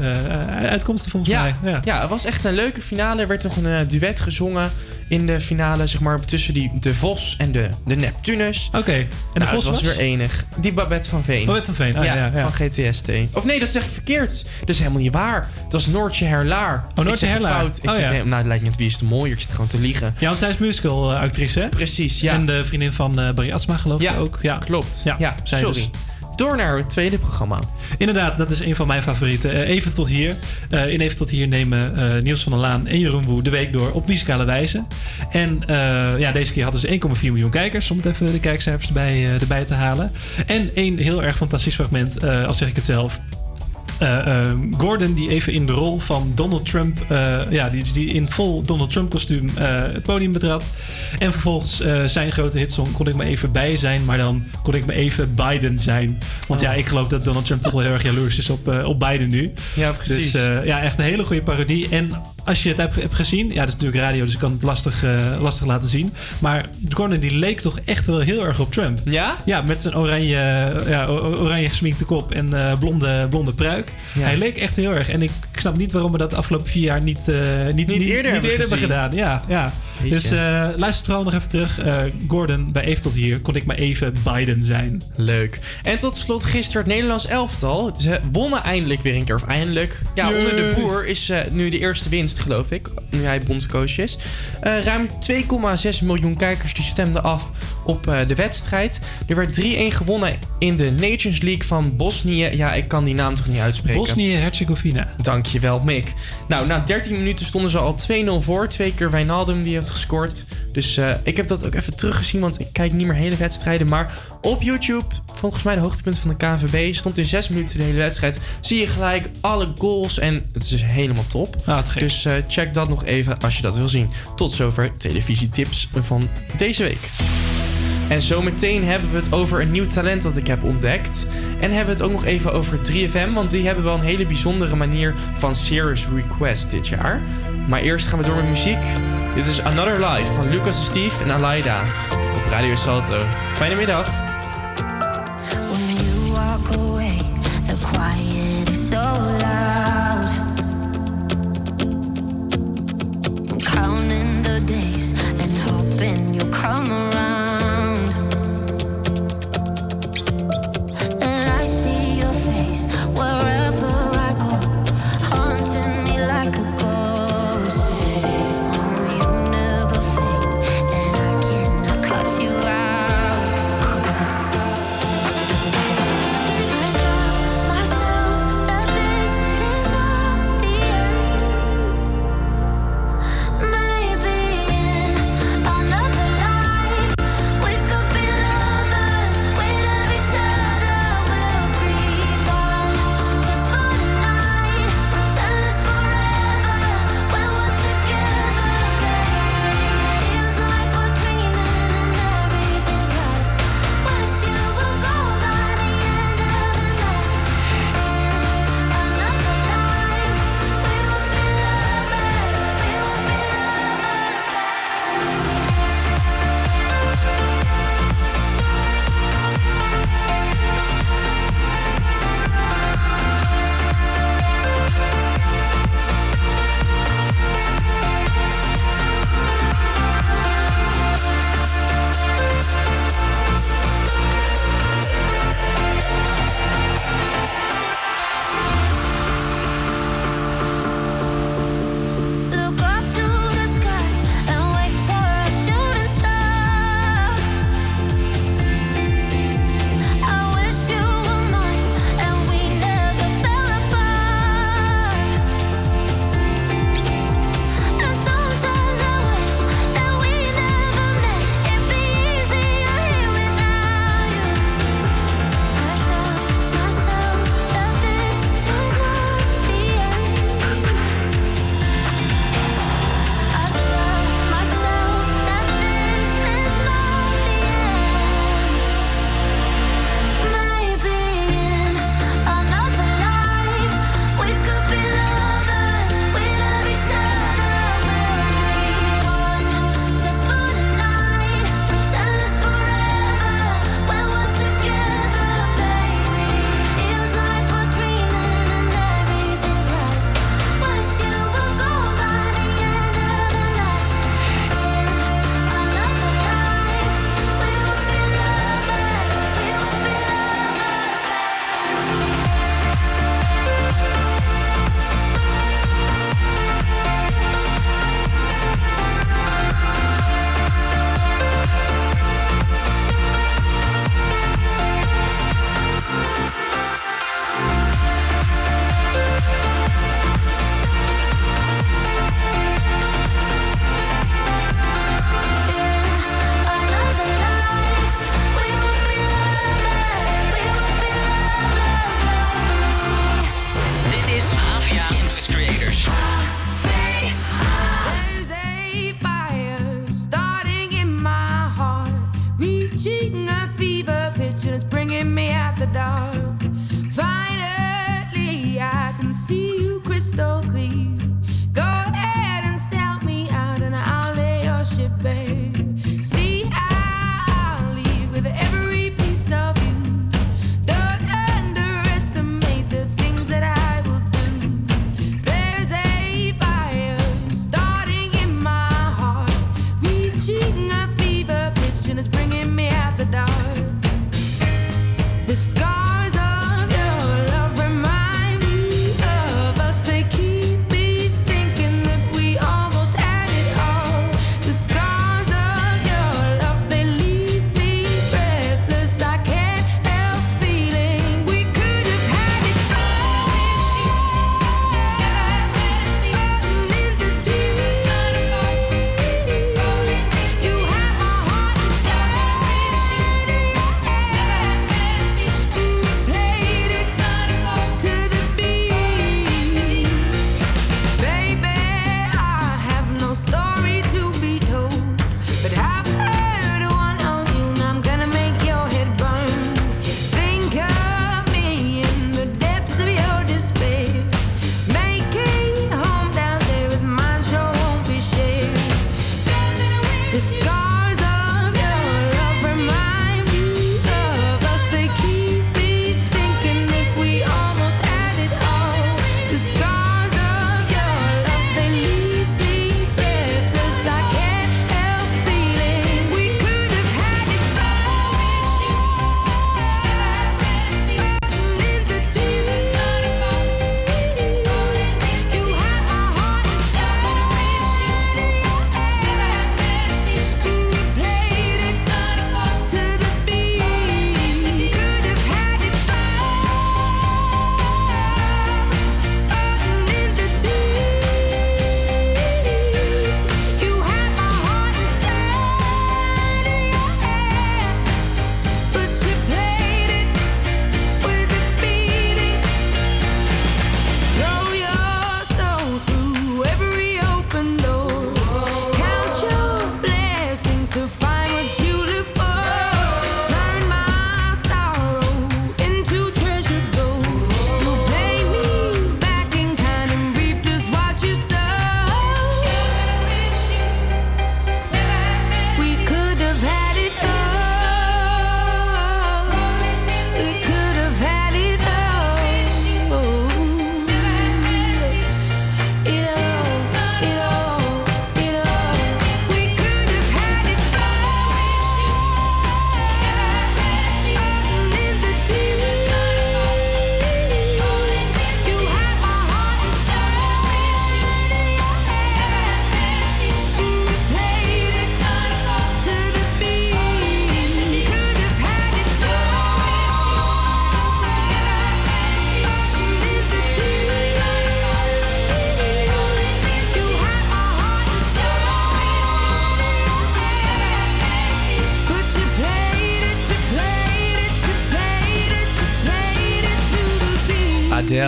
uitkomsten volgens mij. Ja, het was echt een leuke finale. Er werd nog een duet gezongen in de finale, zeg maar, tussen de Vos en de Neptunus. Oké. En de Vos was weer enig. Die Babette van Veen. Van GTST. Of nee, dat zeg ik verkeerd. Dat is helemaal niet waar. Dat is Noortje Herlaar. Oh, Noortje Herlaar. Fout. Het lijkt net wie is de mooier. Ik zit gewoon te liegen. Ja, want zij is musicalactrice, hè? Precies, ja. En de vriendin van Barry Atsma, geloof ik ook. Ja, klopt. Ja, sorry. Dus. Door naar het tweede programma. Inderdaad, dat is een van mijn favorieten. Even tot hier. In Even tot hier nemen Niels van der Laan en Jeroen Woe de week door op muzikale wijze. En deze keer hadden ze 1,4 miljoen kijkers. Om het even de kijkcijfers erbij te halen. En een heel erg fantastisch fragment, al zeg ik het zelf. Gordon die even in de rol van Donald Trump... die in vol Donald Trump kostuum het podium betrad. En vervolgens zijn grote hitsong kon ik me even bij zijn... maar dan kon ik me even Biden zijn. Want ik geloof dat Donald Trump toch wel heel erg jaloers is op Biden nu. Ja, precies. Dus echt een hele goede parodie. En als je het hebt gezien... Ja, dat is natuurlijk radio, dus ik kan het lastig laten zien. Maar Gordon die leek toch echt wel heel erg op Trump. Ja? Ja, met zijn oranje gesminkte kop en blonde pruik. Ja. Hij leek echt heel erg. En ik snap niet waarom we dat de afgelopen 4 jaar niet eerder hebben gedaan. Ja. Dus luister vooral nog even terug. Gordon, bij Even tot hier kon ik maar even Biden zijn. Leuk. En tot slot gisteren het Nederlands elftal. Ze wonnen eindelijk weer een keer. Of eindelijk. Ja, Yay. Onder de Boer is nu de eerste winst, geloof ik. Nu hij bondscoach is. Ruim 2,6 miljoen kijkers die stemden af op de wedstrijd. Er werd 3-1 gewonnen in de Nations League van Bosnië. Ja, ik kan die naam toch niet uitspreken. Bosnië-Herzegovina. Dankjewel, Mick. Nou, na 13 minuten stonden ze al 2-0 voor. 2 keer Wijnaldum, die heeft gescoord. Dus ik heb dat ook even teruggezien, want ik kijk niet meer hele wedstrijden. Maar op YouTube, volgens mij de hoogtepunt van de KNVB, stond in 6 minuten de hele wedstrijd. Zie je gelijk alle goals en het is dus helemaal top. Dus check dat nog even als je dat wil zien. Tot zover televisietips van deze week. En zometeen hebben we het over een nieuw talent dat ik heb ontdekt. En hebben we het ook nog even over 3FM, want die hebben wel een hele bijzondere manier van Serious Request dit jaar. Maar eerst gaan we door met muziek. Dit is Another Life van Lucas, Steve en Alaida op Radio Salto. Fijne middag. When you walk away, the quiet is so loud. I'm counting the days and hoping you'll come around.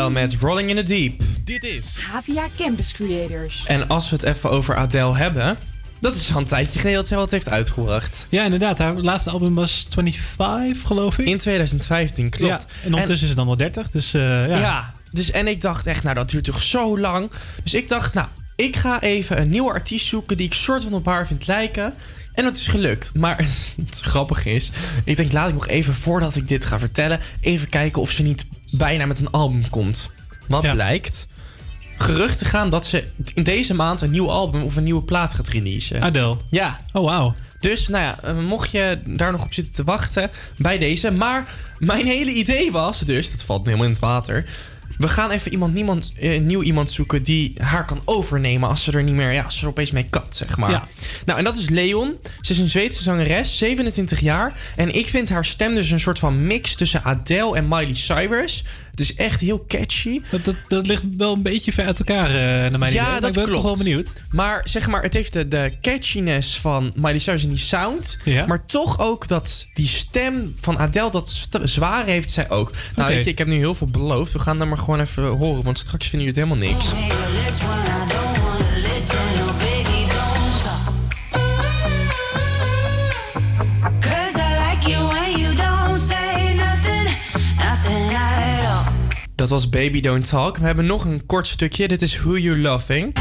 Adele met Rolling in the Deep. Dit is HVA Campus Creators. En als we het even over Adele hebben... Dat is al een tijdje geleden dat zij wat heeft uitgebracht. Ja, inderdaad. Haar laatste album was 25, geloof ik. In 2015, klopt. Ja, en ondertussen is het dan wel 30, dus ja. Dus, en ik dacht echt, nou dat duurt toch zo lang. Dus ik dacht, nou, ik ga even een nieuwe artiest zoeken die ik soort van op haar vind lijken. En dat is gelukt. Maar het grappige is, ik denk laat ik nog even, voordat ik dit ga vertellen, even kijken of ze niet bijna met een album komt. Wat blijkt... geruchten gaan dat ze in deze maand een nieuw album of een nieuwe plaat gaat releasen. Adele? Ja. Oh, wauw. Dus, nou ja, mocht je daar nog op zitten te wachten bij deze. Maar mijn hele idee was dus, dat valt helemaal in het water... we gaan even nieuw iemand zoeken die haar kan overnemen als ze er niet meer... ja, als ze er opeens mee kapt, zeg maar. Ja. Nou, en dat is Leon. Ze is een Zweedse zangeres, 27 jaar. En ik vind haar stem dus een soort van mix tussen Adele en Miley Cyrus. Het is echt heel catchy. Dat ligt wel een beetje ver uit elkaar, naar mijn idee. Ja, dat klopt. Ik ben toch wel benieuwd. Maar zeg maar, het heeft de catchiness van Miley Cyrus en die sound. Ja. Maar toch ook dat die stem van Adele, dat zwaar heeft zij ook. Nou, weet je, ik heb nu heel veel beloofd. We gaan daar maar gewoon even horen, want straks vinden jullie het helemaal niks. Dat was Baby Don't Talk. We hebben nog een kort stukje. Dit is Who You Loving.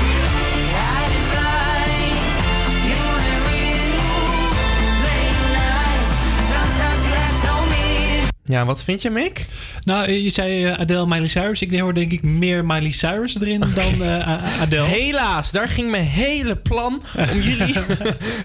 Ja, wat vind je, Mick? Nou, je zei Adele, Miley Cyrus. Ik hoor denk ik meer Miley Cyrus erin dan Adele. Helaas, daar ging mijn hele plan om jullie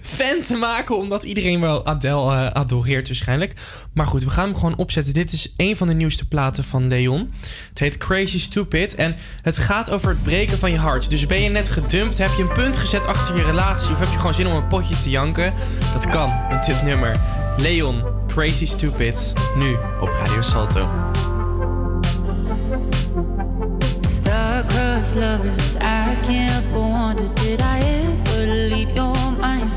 fan te maken. Omdat iedereen wel Adele adoreert waarschijnlijk. Maar goed, we gaan hem gewoon opzetten. Dit is een van de nieuwste platen van Leon. Het heet Crazy Stupid. En het gaat over het breken van je hart. Dus ben je net gedumpt, heb je een punt gezet achter je relatie... of heb je gewoon zin om een potje te janken? Dat kan met dit nummer. Leon, Crazy Stupid, nu op Radio Salto. Star-crossed lovers, I can't but wonder, did I ever leave your mind?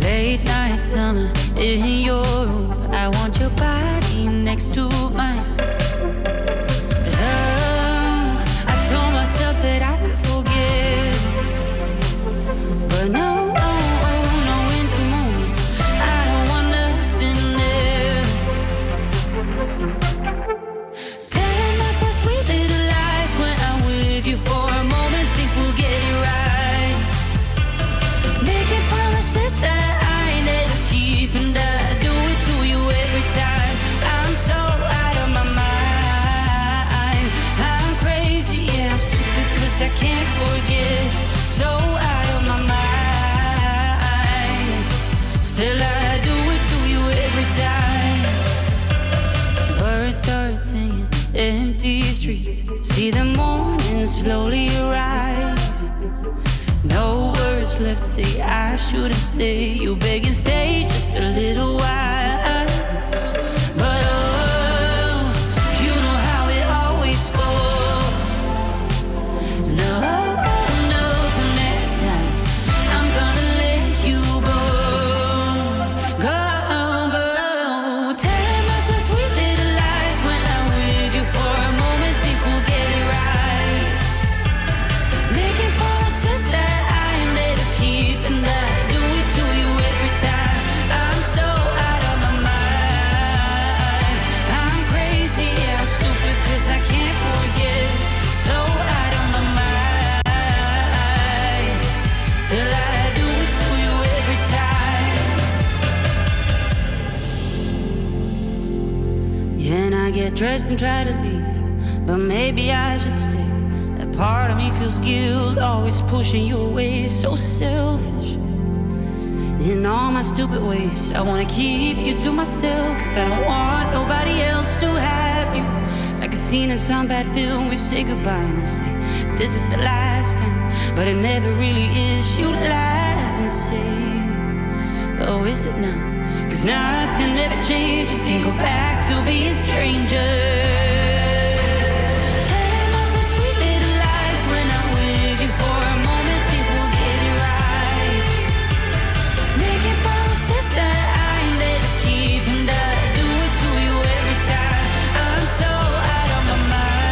Late night summer in your room, I want your body next to mine. Love, I told myself that I could forgive, but no. I can't forget, so out of my mind. Still I do it to you every time. Birds start singing, empty streets. See the morning slowly rise. No words left, say I shouldn't stay. You beg and stay just a little while. But dressed and try to leave, but maybe I should stay. A part of me feels guilt, always pushing you away, so selfish. In all my stupid ways, I wanna keep you to myself, cause I don't want nobody else to have you. Like a scene in some bad film, we say goodbye and I say, this is the last time, but it never really is. You laugh and say, oh, is it now? Cause nothing ever changes, can't go back to being strangers. Telling myself sweet little lies when I'm with you for a moment, think we'll get it right. Making promises that I ain't never keep, and I do it to you every time. I'm so out of my mind.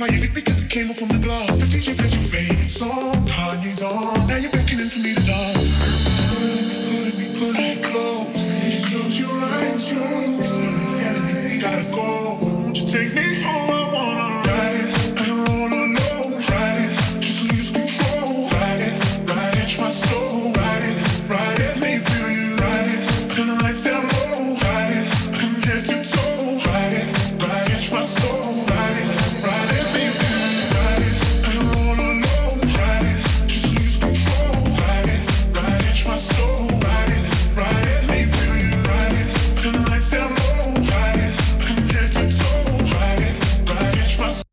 Why you think because it came off from the glass? The DJ plays your face.